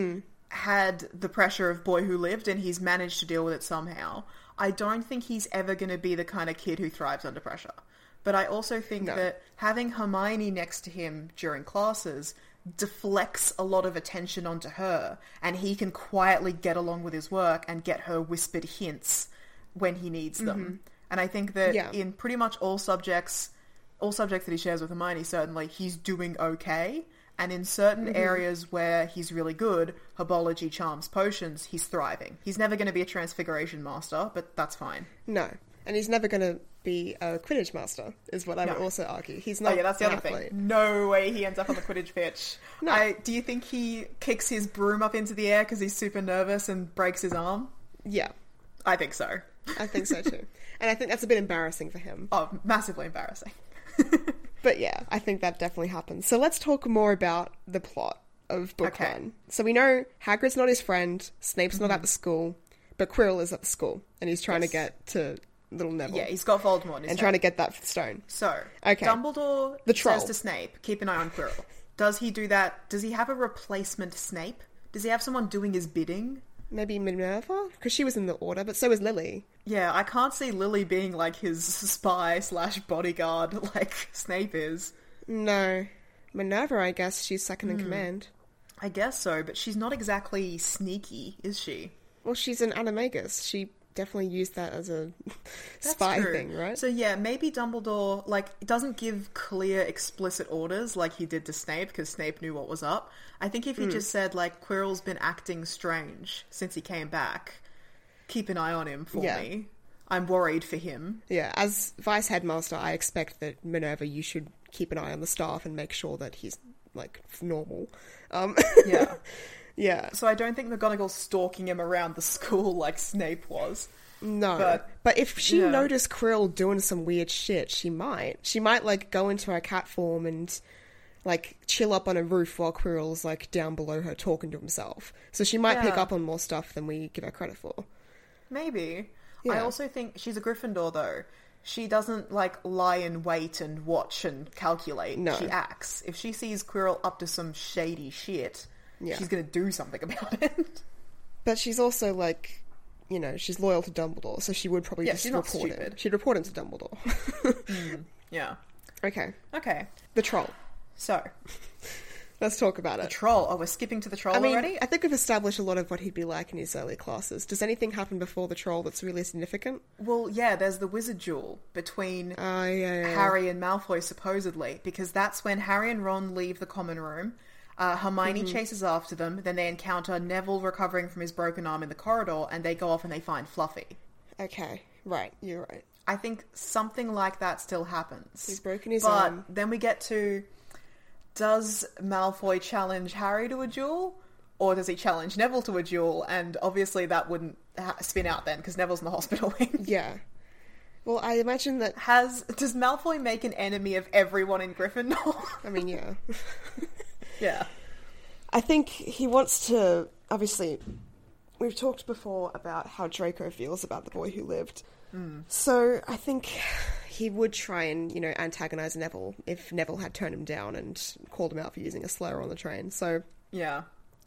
had the pressure of Boy Who Lived and he's managed to deal with it somehow. I don't think he's ever going to be the kind of kid who thrives under pressure. But I also think that having Hermione next to him during classes deflects a lot of attention onto her, and he can quietly get along with his work and get her whispered hints when he needs them. And I think that in pretty much all subjects that he shares with Hermione, certainly, he's doing okay. And in certain areas where he's really good, herbology, charms, potions, he's thriving. He's never going to be a Transfiguration master, but that's fine. No. And he's never going to be a Quidditch master, is what I would also argue. He's not. Oh yeah, that's the other thing. No way he ends up on the Quidditch pitch. No. Do you think he kicks his broom up into the air because he's super nervous and breaks his arm? Yeah. I think so. I think so too. And I think that's a bit embarrassing for him. Oh, massively embarrassing. But yeah, I think that definitely happens. So let's talk more about the plot of Book 1. So we know Hagrid's not his friend, Snape's not at the school, but Quirrell is at the school, and he's trying to get to... little Neville. Yeah, he's got Voldemort in his and trying to get that stone. So, Dumbledore says to Snape, keep an eye on Quirrell. Does he do that? Does he have a replacement Snape? Does he have someone doing his bidding? Maybe Minerva? Because she was in the Order, but so was Lily. Yeah, I can't see Lily being like his spy / bodyguard like Snape is. No. Minerva, I guess, she's second in command. I guess so, but she's not exactly sneaky, is she? Well, she's an animagus. She... definitely used that as a spy thing, right? So yeah, maybe Dumbledore, like, doesn't give clear, explicit orders like he did to Snape, because Snape knew what was up. I think if he just said, like, Quirrell's been acting strange since he came back, keep an eye on him for me. I'm worried for him. Yeah, as Vice Headmaster, I expect that, Minerva, you should keep an eye on the staff and make sure that he's, like, normal. Yeah. Yeah. So I don't think McGonagall's stalking him around the school like Snape was. No. But if she noticed Quirrell doing some weird shit, she might. She might, like, go into her cat form and, like, chill up on a roof while Quirrell's, like, down below her talking to himself. So she might pick up on more stuff than we give her credit for. Maybe. Yeah. I also think she's a Gryffindor, though. She doesn't, like, lie in wait and watch and calculate. No. She acts. If she sees Quirrell up to some shady shit... yeah. She's going to do something about it. But she's also, like, you know, she's loyal to Dumbledore, so she would probably just report him. She'd report him to Dumbledore. Yeah. Okay. The troll. So. Let's talk about it. The troll. Oh, we're skipping to the troll already? I think we've established a lot of what he'd be like in his early classes. Does anything happen before the troll that's really significant? Well, yeah, there's the wizard duel between Harry and Malfoy, supposedly, because that's when Harry and Ron leave the common room. Hermione chases after them, then they encounter Neville recovering from his broken arm in the corridor, and they go off and they find Fluffy. Okay, right, you're right. I think something like that still happens. He's broken his arm. But then we get to, does Malfoy challenge Harry to a duel, or does he challenge Neville to a duel? And obviously that wouldn't spin out then, because Neville's in the hospital wing. Yeah. Well, I imagine that... Does Malfoy make an enemy of everyone in Gryffindor? I mean, yeah. Yeah. I think he wants to... Obviously, we've talked before about how Draco feels about the Boy Who Lived. So I think he would try and, you know, antagonize Neville if Neville had turned him down and called him out for using a slur on the train. So... yeah.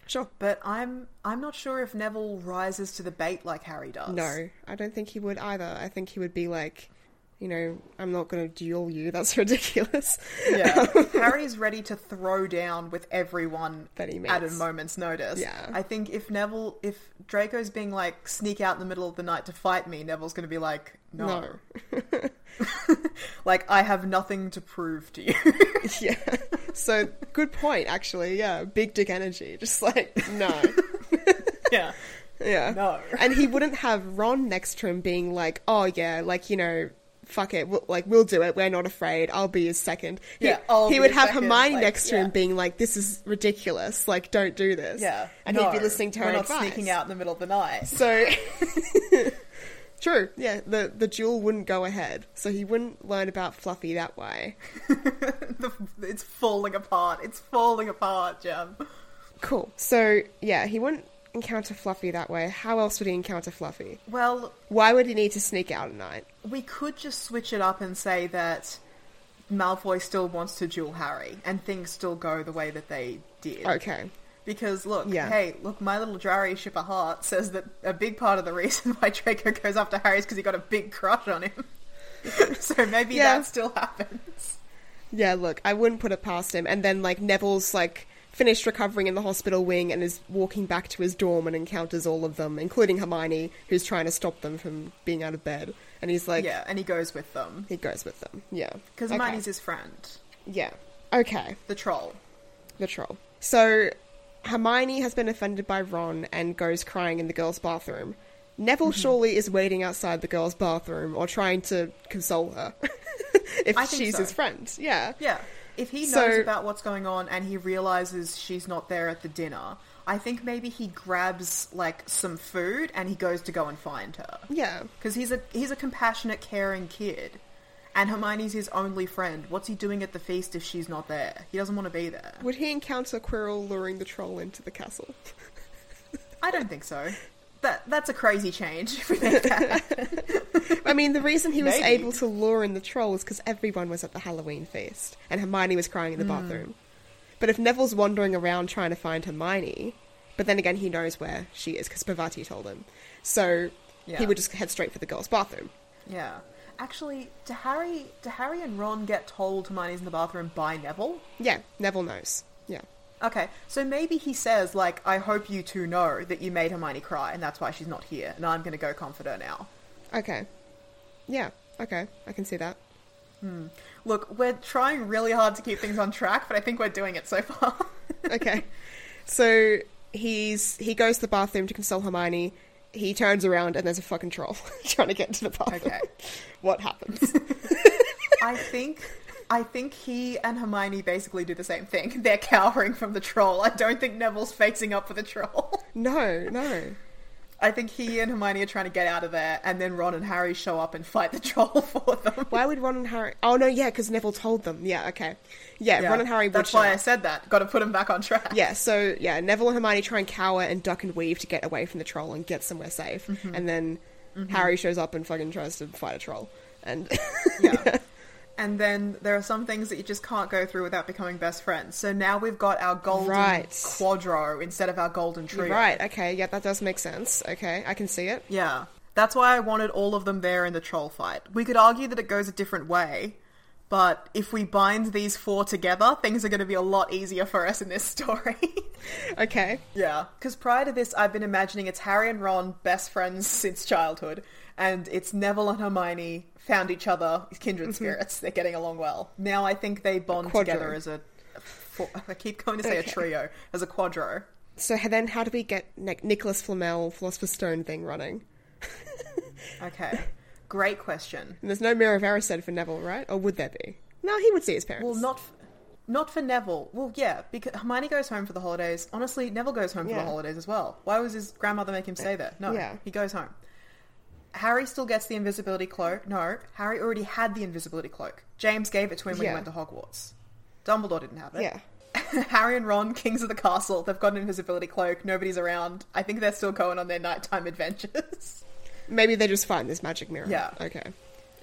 Sure. But I'm not sure if Neville rises to the bait like Harry does. No, I don't think he would either. I think he would be like... you know, I'm not going to duel you. That's ridiculous. Yeah. Harry's ready to throw down with everyone that he meets at a moment's notice. Yeah. I think if Draco's being like, sneak out in the middle of the night to fight me, Neville's going to be like, no. Like, I have nothing to prove to you. Yeah. So good point, actually. Yeah, big dick energy. Just like, no. Yeah. Yeah. No. And he wouldn't have Ron next to him being like, oh, yeah, like, you know, fuck it. We'll do it. We're not afraid. I'll be his second. He would have second, Hermione next to him being like, this is ridiculous. Like, don't do this. Yeah. And he'd be listening to her advice. We're not sneaking out in the middle of the night. So... True, yeah, the duel wouldn't go ahead, so he wouldn't learn about Fluffy that way. It's falling apart. It's falling apart, Jem. Cool. So, yeah, he wouldn't encounter Fluffy that way. How else would he encounter Fluffy? Well... Why would he need to sneak out at night? We could just switch it up and say that Malfoy still wants to duel Harry, and things still go the way that they did. Okay. Because, my little Drarry Ship of Heart says that a big part of the reason why Draco goes after Harry is because he got a big crush on him. So maybe that still happens. Yeah, look, I wouldn't put it past him. And then, Neville's, finished recovering in the hospital wing and is walking back to his dorm and encounters all of them, including Hermione, who's trying to stop them from being out of bed. And he's like... Yeah, and he goes with them. He goes with them, yeah. Because Hermione's his friend. Yeah. Okay. The troll. So... Hermione has been offended by Ron and goes crying in the girls' bathroom. Neville surely is waiting outside the girls' bathroom or trying to console her if she's his friend. Yeah. Yeah. If he knows about what's going on and he realizes she's not there at the dinner, I think maybe he grabs some food and he goes to go and find her. Yeah. Because he's a compassionate, caring kid. And Hermione's his only friend. What's he doing at the feast if she's not there? He doesn't want to be there. Would he encounter Quirrell luring the troll into the castle? I don't think so. That's a crazy change. I mean, the reason he was able to lure in the troll is because everyone was at the Halloween feast. And Hermione was crying in the bathroom. But if Neville's wandering around trying to find Hermione... But then again, he knows where she is because Parvati told him. So he would just head straight for the girls' bathroom. Yeah. Actually, do Harry and Ron get told Hermione's in the bathroom by Neville? Yeah, Neville knows. Yeah. Okay, so maybe he says, I hope you two know that you made Hermione cry, and that's why she's not here, and I'm going to go comfort her now. Okay. Yeah, okay, I can see that. Look, we're trying really hard to keep things on track, but I think we're doing it so far. Okay. So, he goes to the bathroom to console Hermione... He turns around and there's a fucking troll trying to get into the bathroom. Okay. What happens? I think he and Hermione basically do the same thing. They're cowering from the troll. I don't think Neville's facing up for the troll. No. I think he and Hermione are trying to get out of there, and then Ron and Harry show up and fight the troll for them. Why would Ron and Harry... Oh, no, yeah, because Neville told them. Yeah, okay. Yeah, Ron and Harry would That's why up. I said that. Got to put them back on track. Yeah, so, Neville and Hermione try and cower and duck and weave to get away from the troll and get somewhere safe. Mm-hmm. And then Harry shows up and fucking tries to fight a troll. And yeah. And then there are some things that you just can't go through without becoming best friends. So now we've got our golden quadro instead of our golden trio. Right, okay, yeah, that does make sense. Okay, I can see it. Yeah, that's why I wanted all of them there in the troll fight. We could argue that it goes a different way, but if we bind these four together, things are going to be a lot easier for us in this story. Okay. Yeah, because prior to this, I've been imagining it's Harry and Ron, best friends since childhood, and it's Neville and Hermione... found each other, kindred spirits. They're getting along well. Now I think they bond together as I keep going to say a trio, as a quadro. So then how do we get Nicholas Flamel, Philosopher's Stone thing running? Okay. Great question. And there's no Mira said for Neville, right? Or would there be? No, he would see his parents. Well, not for Neville. Well, yeah, because Hermione goes home for the holidays. Honestly, Neville goes home for the holidays as well. Why was his grandmother make him stay there? No, he goes home. Harry still gets the invisibility cloak. No, Harry already had the invisibility cloak. James gave it to him when he went to Hogwarts. Dumbledore didn't have it. Yeah. Harry and Ron, kings of the castle, they've got an invisibility cloak. Nobody's around. I think they're still going on their nighttime adventures. Maybe they just find this magic mirror. Yeah. Okay.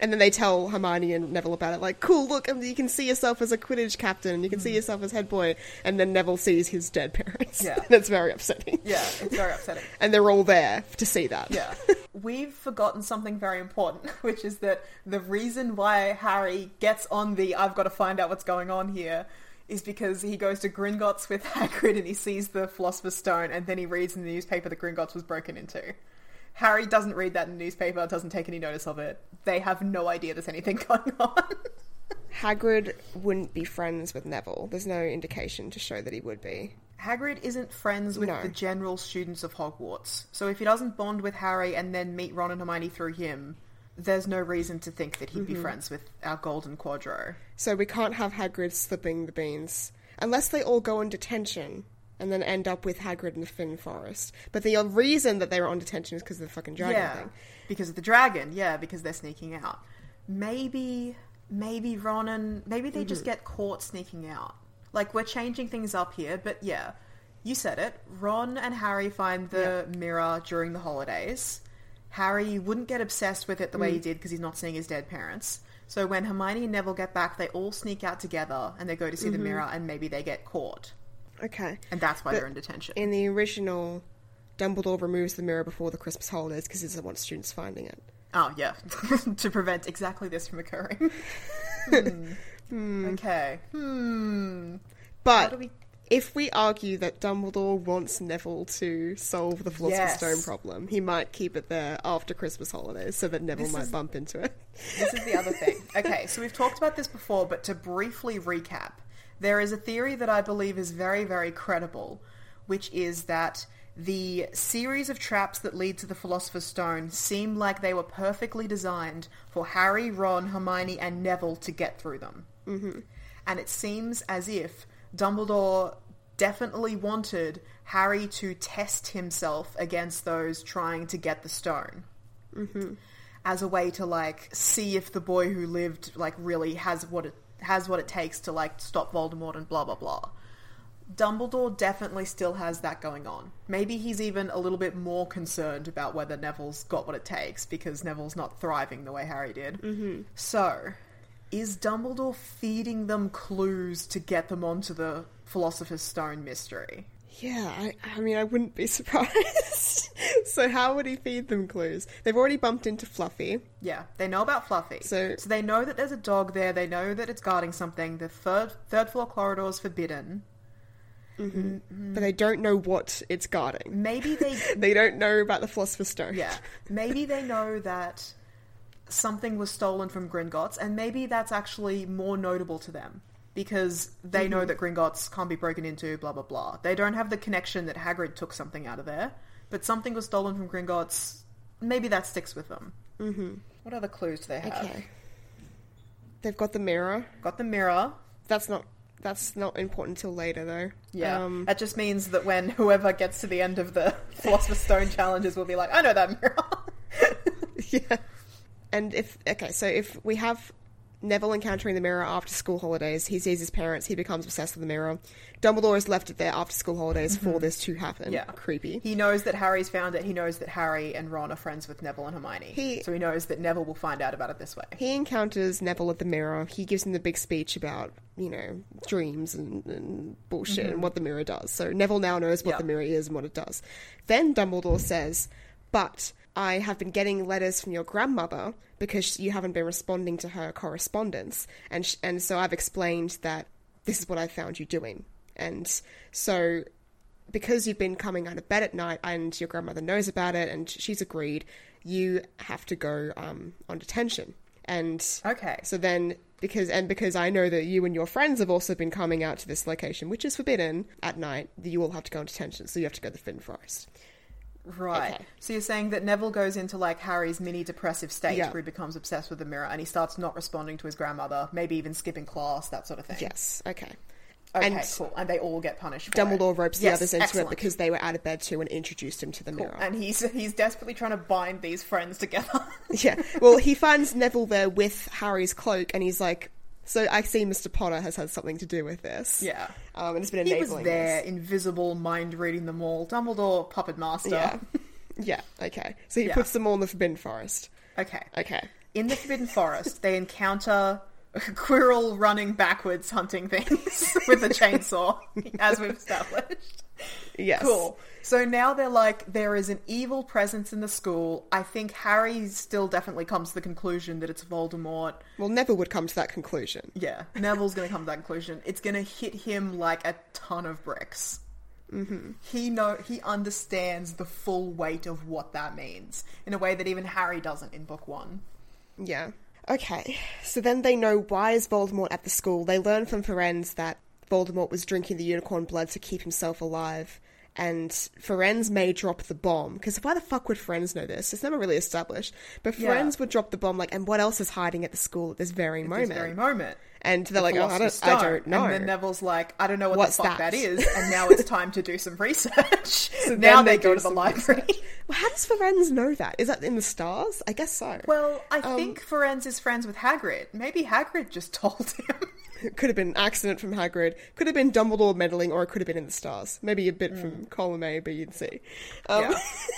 And then they tell Hermione and Neville about it. Like, cool, look, you can see yourself as a Quidditch captain. You can see yourself as head boy. And then Neville sees his dead parents. Yeah. And it's very upsetting. Yeah, it's very upsetting. And they're all there to see that. Yeah. We've forgotten something very important, which is that the reason why Harry gets on the I've got to find out what's going on here is because he goes to Gringotts with Hagrid and he sees the Philosopher's Stone and then he reads in the newspaper that Gringotts was broken into. Harry doesn't read that in the newspaper, doesn't take any notice of it. They have no idea there's anything going on. Hagrid wouldn't be friends with Neville. There's no indication to show that he would be. Hagrid isn't friends with the general students of Hogwarts. So if he doesn't bond with Harry and then meet Ron and Hermione through him, there's no reason to think that he'd be friends with our Golden Quadro. So we can't have Hagrid slipping the beans. Unless they all go on detention and then end up with Hagrid in the Finn Forest. But the reason that they were on detention is because of the fucking dragon thing. Because of the dragon, because they're sneaking out. Maybe Ron and... Maybe they just get caught sneaking out. Like, we're changing things up here, but you said it. Ron and Harry find the mirror during the holidays. Harry wouldn't get obsessed with it the way he did because he's not seeing his dead parents. So when Hermione and Neville get back, they all sneak out together and they go to see the mirror and maybe they get caught. Okay. And that's why they're in detention. In the original, Dumbledore removes the mirror before the Christmas holidays because he doesn't want students finding it. Oh, yeah. To prevent exactly this from occurring. Okay. But if we argue that Dumbledore wants Neville to solve the Philosopher's Stone problem, he might keep it there after Christmas holidays so that Neville might bump into it. This is the other thing. Okay, so we've talked about this before, but to briefly recap, there is a theory that I believe is very, very credible, which is that the series of traps that lead to the Philosopher's Stone seem like they were perfectly designed for Harry, Ron, Hermione, and Neville to get through them. Mm-hmm. And it seems as if Dumbledore definitely wanted Harry to test himself against those trying to get the stone. Mm-hmm. As a way to, like, see if the boy who lived, like, really has what it takes to, like, stop Voldemort and blah, blah, blah. Dumbledore definitely still has that going on. Maybe he's even a little bit more concerned about whether Neville's got what it takes because Neville's not thriving the way Harry did. Mm-hmm. So, is Dumbledore feeding them clues to get them onto the Philosopher's Stone mystery? Yeah, I mean, I wouldn't be surprised. So how would he feed them clues? They've already bumped into Fluffy. Yeah, they know about Fluffy. So they know that there's a dog there. They know that it's guarding something. The third floor corridor is forbidden. Mm-hmm. Mm-hmm. But they don't know what it's guarding. Maybe they... They don't know about the Philosopher's Stone. Yeah. Maybe they know that something was stolen from Gringotts, and maybe that's actually more notable to them, because they know that Gringotts can't be broken into, blah, blah, blah. They don't have the connection that Hagrid took something out of there, but something was stolen from Gringotts. Maybe that sticks with them. Mm-hmm. What other clues do they have? Okay. They've got the mirror. That's not important till later, though. Yeah. That just means that when whoever gets to the end of the Philosopher's Stone challenges will be like, I know that mirror. Yeah. And if we have Neville encountering the mirror after school holidays, he sees his parents, he becomes obsessed with the mirror. Dumbledore has left it there after school holidays for this to happen. Yeah. Creepy. He knows that Harry's found it. He knows that Harry and Ron are friends with Neville and Hermione. So he knows that Neville will find out about it this way. He encounters Neville at the mirror. He gives him the big speech about, you know, dreams and bullshit and what the mirror does. So Neville now knows what the mirror is and what it does. Then Dumbledore says, but I have been getting letters from your grandmother because you haven't been responding to her correspondence. And so I've explained that this is what I found you doing. And so because you've been coming out of bed at night and your grandmother knows about it and she's agreed, you have to go on detention. And okay. So then because I know that you and your friends have also been coming out to this location, which is forbidden at night, you all have to go on detention. So you have to go to the Finn Forest. Right. Okay. So you're saying that Neville goes into, like, Harry's mini depressive state where he becomes obsessed with the mirror and he starts not responding to his grandmother, maybe even skipping class, that sort of thing. Yes. Okay, and cool. And they all get punished for Dumbledore it. Ropes the others into it because they were out of bed too and introduced him to the mirror. And he's desperately trying to bind these friends together. Yeah. Well, he finds Neville there with Harry's cloak and he's like, so I see Mr. Potter has had something to do with this. Yeah. And it's been enabling this. He was there, invisible, mind-reading them all. Dumbledore, puppet master. Yeah. Yeah, okay. So he puts them all in the Forbidden Forest. Okay. In the Forbidden Forest, they encounter Quirrell running backwards, hunting things with a chainsaw, as we've established. Yes. Cool. So now they're like, there is an evil presence in the school. I think Harry still definitely comes to the conclusion that it's Voldemort. Well, Neville would come to that conclusion. Yeah, Neville's going to come to that conclusion. It's going to hit him like a ton of bricks. Mm-hmm. He understands the full weight of what that means in a way that even Harry doesn't in book one. Yeah. Okay, so then they know why is Voldemort at the school. They learn from Firenze that Voldemort was drinking the unicorn blood to keep himself alive, and Firenze may drop the bomb, because why the fuck would Firenze know this? It's never really established, but Firenze would drop the bomb, like, and what else is hiding at the school at this very moment? And they're like, oh, I don't know. And then Neville's like, I don't know what's the fuck that is, and now it's time to do some research. So now they go to the library. Well, how does Firenze know that? Is that in the stars? I guess so. Well, I think Firenze is friends with Hagrid. Maybe Hagrid just told him. It could have been an accident from Hagrid. Could have been Dumbledore meddling, or it could have been in the stars. Maybe a bit from column A, B, and C.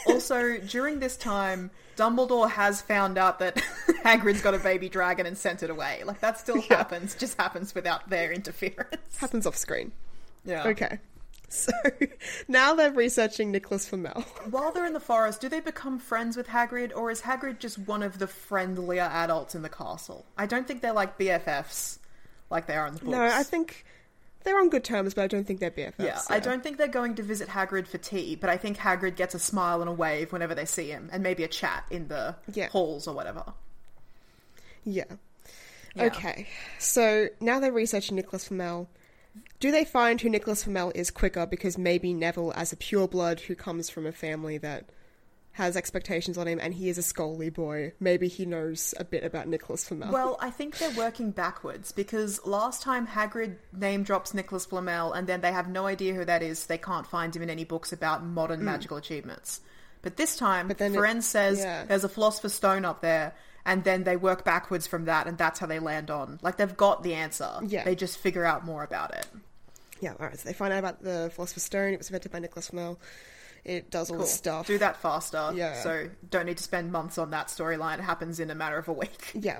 Also, during this time, Dumbledore has found out that Hagrid's got a baby dragon and sent it away. Like, that still happens. Just happens without their interference. Happens off screen. Yeah. Okay. So, now they're researching Nicholas Flamel. While they're in the forest, do they become friends with Hagrid, or is Hagrid just one of the friendlier adults in the castle? I don't think they're, like, BFFs. Like they are in the books. No, I think they're on good terms, but I don't think they're BFFs. Yeah, so. I don't think they're going to visit Hagrid for tea, but I think Hagrid gets a smile and a wave whenever they see him, and maybe a chat in the halls or whatever. Yeah. Okay, so now they're researching Nicholas Flamel. Do they find who Nicholas Flamel is quicker, because maybe Neville, as a pureblood who comes from a family that has expectations on him, and he is a Scully boy. Maybe he knows a bit about Nicholas Flamel. Well, I think they're working backwards, because last time Hagrid name drops Nicholas Flamel, and then they have no idea who that is. They can't find him in any books about modern magical achievements. But this time, Firenze says there's a Philosopher's Stone up there, and then they work backwards from that, and that's how they land on. Like, they've got the answer. Yeah. They just figure out more about it. Yeah, all right. So they find out about the Philosopher's Stone. It was invented by Nicholas Flamel. It does all the stuff. Do that faster. Yeah. So don't need to spend months on that storyline. It happens in a matter of a week. Yeah.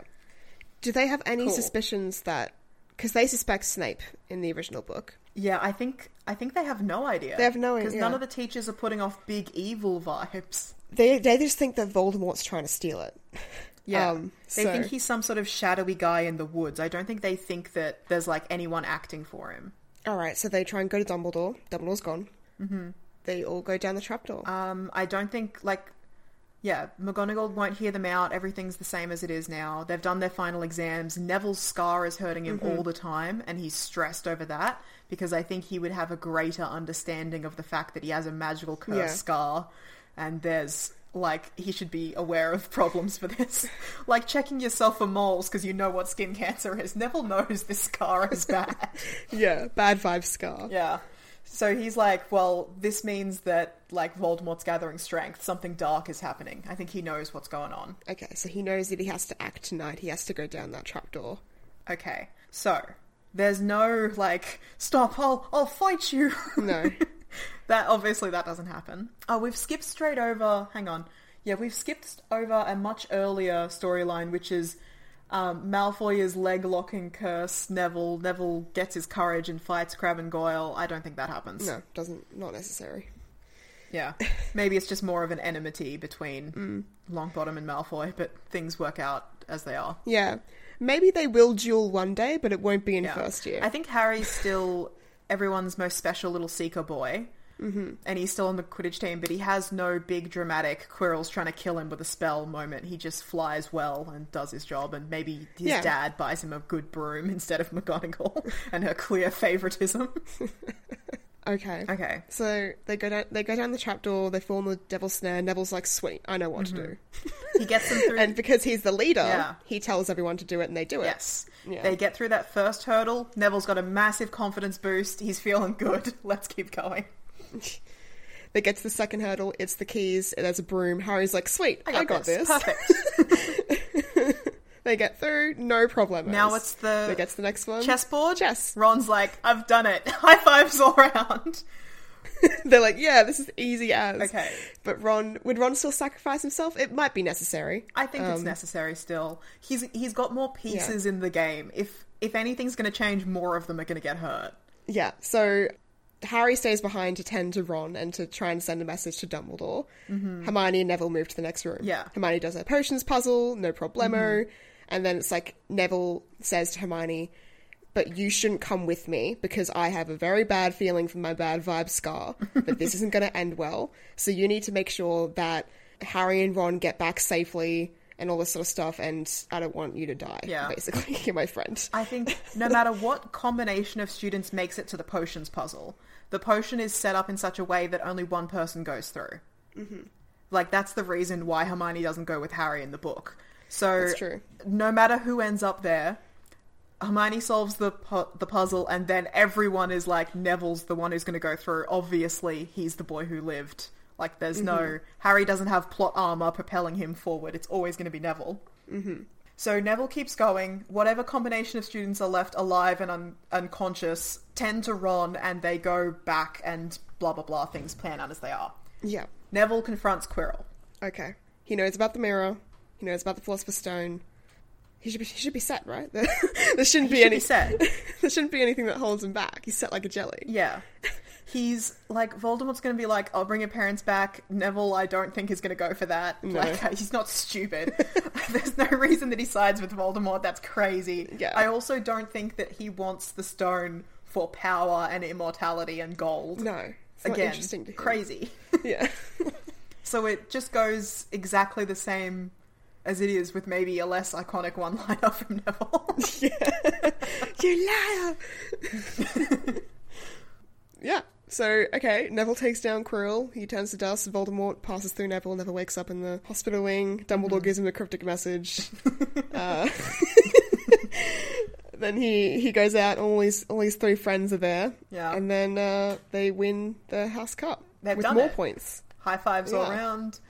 Do they have any suspicions that... Because they suspect Snape in the original book. Yeah, I think they have no idea. They have no idea. Because none of the teachers are putting off big evil vibes. They just think that Voldemort's trying to steal it. Yeah. They think he's some sort of shadowy guy in the woods. I don't think they think that there's, like, anyone acting for him. All right, so they try and go to Dumbledore. Dumbledore's gone. Mm-hmm. They all go down the trapdoor. I don't think, McGonagall won't hear them out. Everything's the same as it is now. They've done their final exams. Neville's scar is hurting him all the time, and he's stressed over that, because I think he would have a greater understanding of the fact that he has a magical curse scar, and there's, he should be aware of problems for this. Like, checking yourself for moles because you know what skin cancer is. Neville knows this scar is bad. Bad vibe scar. Yeah. So he's like, well, this means that, Voldemort's gathering strength. Something dark is happening. I think he knows what's going on. Okay, so he knows that he has to act tonight. He has to go down that trapdoor. Okay, so there's no, stop, I'll fight you. No. That doesn't happen. Oh, we've skipped straight over... Hang on. Yeah, we've skipped over a much earlier storyline, which is... Malfoy is leg-locking curse Neville. Neville gets his courage and fights Crabbe and Goyle. I don't think that happens. No, not necessary. Yeah. Maybe it's just more of an enmity between Longbottom and Malfoy, but things work out as they are. Yeah. Maybe they will duel one day, but it won't be in first year. I think Harry's still everyone's most special little seeker boy. Mm-hmm. And he's still on the Quidditch team, but he has no big dramatic Quirrell's trying to kill him with a spell moment. He just flies well and does his job, and maybe his dad buys him a good broom instead of McGonagall and her clear favouritism. Okay. So they go down the trapdoor, they fall in the devil's snare, Neville's like, sweet, I know what to do. He gets them through... And because he's the leader, he tells everyone to do it, and they do it. Yes. Yeah. They get through that first hurdle, Neville's got a massive confidence boost, he's feeling good, let's keep going. They get to the second hurdle, it's the keys, there's a broom, Harry's like, sweet, I got this. Perfect. They get through, no problem. Now it's the... They get to the next one. Chessboard? Chess. Ron's like, I've done it. High fives all round. They're like, yeah, this is easy as. Okay. But would Ron still sacrifice himself? It might be necessary. I think it's necessary still. He's got more pieces in the game. If anything's going to change, more of them are going to get hurt. Yeah, so... Harry stays behind to tend to Ron and to try and send a message to Dumbledore. Mm-hmm. Hermione and Neville move to the next room. Yeah. Hermione does her potions puzzle, no problemo. Mm-hmm. And then it's like Neville says to Hermione, but you shouldn't come with me because I have a very bad feeling from my bad vibe scar that this isn't going to end well. So you need to make sure that Harry and Ron get back safely and all this sort of stuff, and I don't want you to die, basically. You're my friend. I think no matter what combination of students makes it to the potions puzzle, the potion is set up in such a way that only one person goes through. Mm-hmm. Like, that's the reason why Hermione doesn't go with Harry in the book. So, that's true. No matter who ends up there, Hermione solves the puzzle, and then everyone is like, Neville's the one who's going to go through. Obviously, he's the boy who lived. Like, there's mm-hmm. no... Harry doesn't have plot armor propelling him forward. It's always going to be Neville. Mm-hmm. So Neville keeps going. Whatever combination of students are left alive and unconscious tend to Ron, and they go back and blah, blah, blah. Things plan out as they are. Yeah. Neville confronts Quirrell. Okay. He knows about the mirror. He knows about the Philosopher's Stone. He should be set, right? There shouldn't be anything that holds him back. He's set like a jelly. Yeah. He's like, Voldemort's going to be like, I'll bring your parents back. Neville, I don't think, is going to go for that. No. Like, he's not stupid. There's no reason that he sides with Voldemort. That's crazy. Yeah. I also don't think that he wants the stone for power and immortality and gold. No. Again, interesting to hear. Crazy. Yeah. So it just goes exactly the same as it is, with maybe a less iconic one-liner from Neville. Yeah. You liar! Yeah. So, okay, Neville takes down Quirrell. He turns to dust. Voldemort passes through Neville. Neville wakes up in the hospital wing. Dumbledore mm-hmm. gives him a cryptic message. Then he goes out, and all his three friends are there. Yeah. And then they win the House Cup. They've with more points. High fives all around.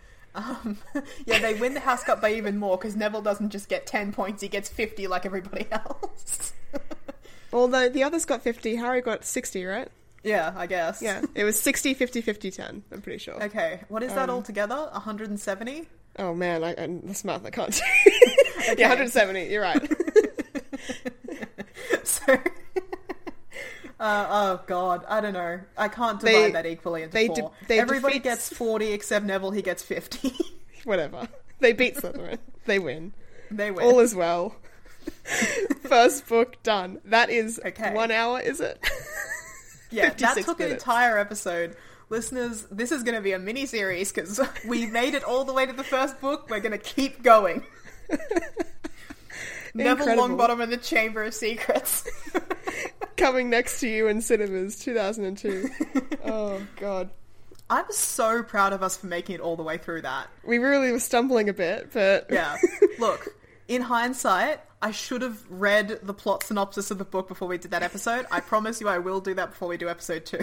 They win the House Cup by even more, because Neville doesn't just get 10 points, he gets 50 like everybody else. Although the others got 50, Harry got 60, right? Yeah, I guess. Yeah, it was 60, 50, 50, 10, I'm pretty sure. Okay, what is that altogether? 170? Oh man, that's math I can't do. Okay. Yeah, 170, you're right. So... oh god, I don't know. I can't divide that equally into four. Everybody gets 40 except Neville, he gets 50. Whatever. They beat Slytherin. They win. They win. All is well. First book done. That is 1 hour, is it? Yeah, that took an entire episode. Listeners, this is going to be a mini-series because we made it all the way to the first book. We're going to keep going. Neville Longbottom and the Chamber of Secrets. Coming next to you in cinemas, 2002. Oh, God. I'm so proud of us for making it all the way through that. We really were stumbling a bit, but... Yeah. Look, in hindsight, I should have read the plot synopsis of the book before we did that episode. I promise you I will do that before we do episode 2.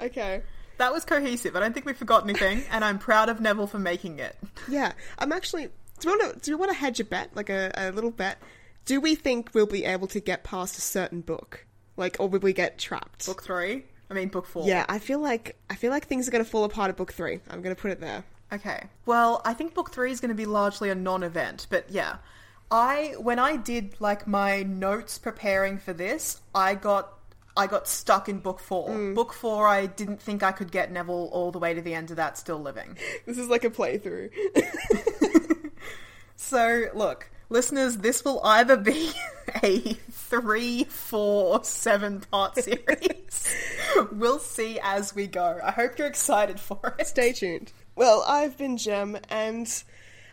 Okay. That was cohesive. I don't think we forgot anything, and I'm proud of Neville for making it. Yeah. I'm actually... Do you want to hedge a bet? Like a little bet? Do we think we'll be able to get past a certain book? Like, or will we get trapped? Book 4. Yeah, I feel like things are going to fall apart at book 3. I'm going to put it there. Okay. Well, I think book 3 is going to be largely a non-event, but yeah. When I did, like, my notes preparing for this, I got stuck in book 4. Mm. Book 4, I didn't think I could get Neville all the way to the end of that still living. This is like a playthrough. So, look... Listeners, this will either be a 3, 4, 7 part series. We'll see as we go. I hope you're excited for it. Stay tuned. Well, I've been Gem, and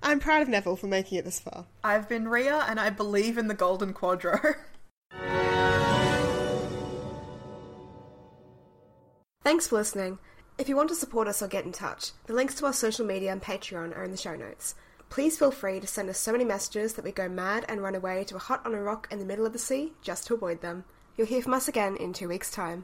I'm proud of Neville for making it this far. I've been Rhea, and I believe in the Golden Quadro. Thanks for listening. If you want to support us or get in touch, the links to our social media and Patreon are in the show notes. Please feel free to send us so many messages that we go mad and run away to a hut on a rock in the middle of the sea just to avoid them. You'll hear from us again in 2 weeks' time.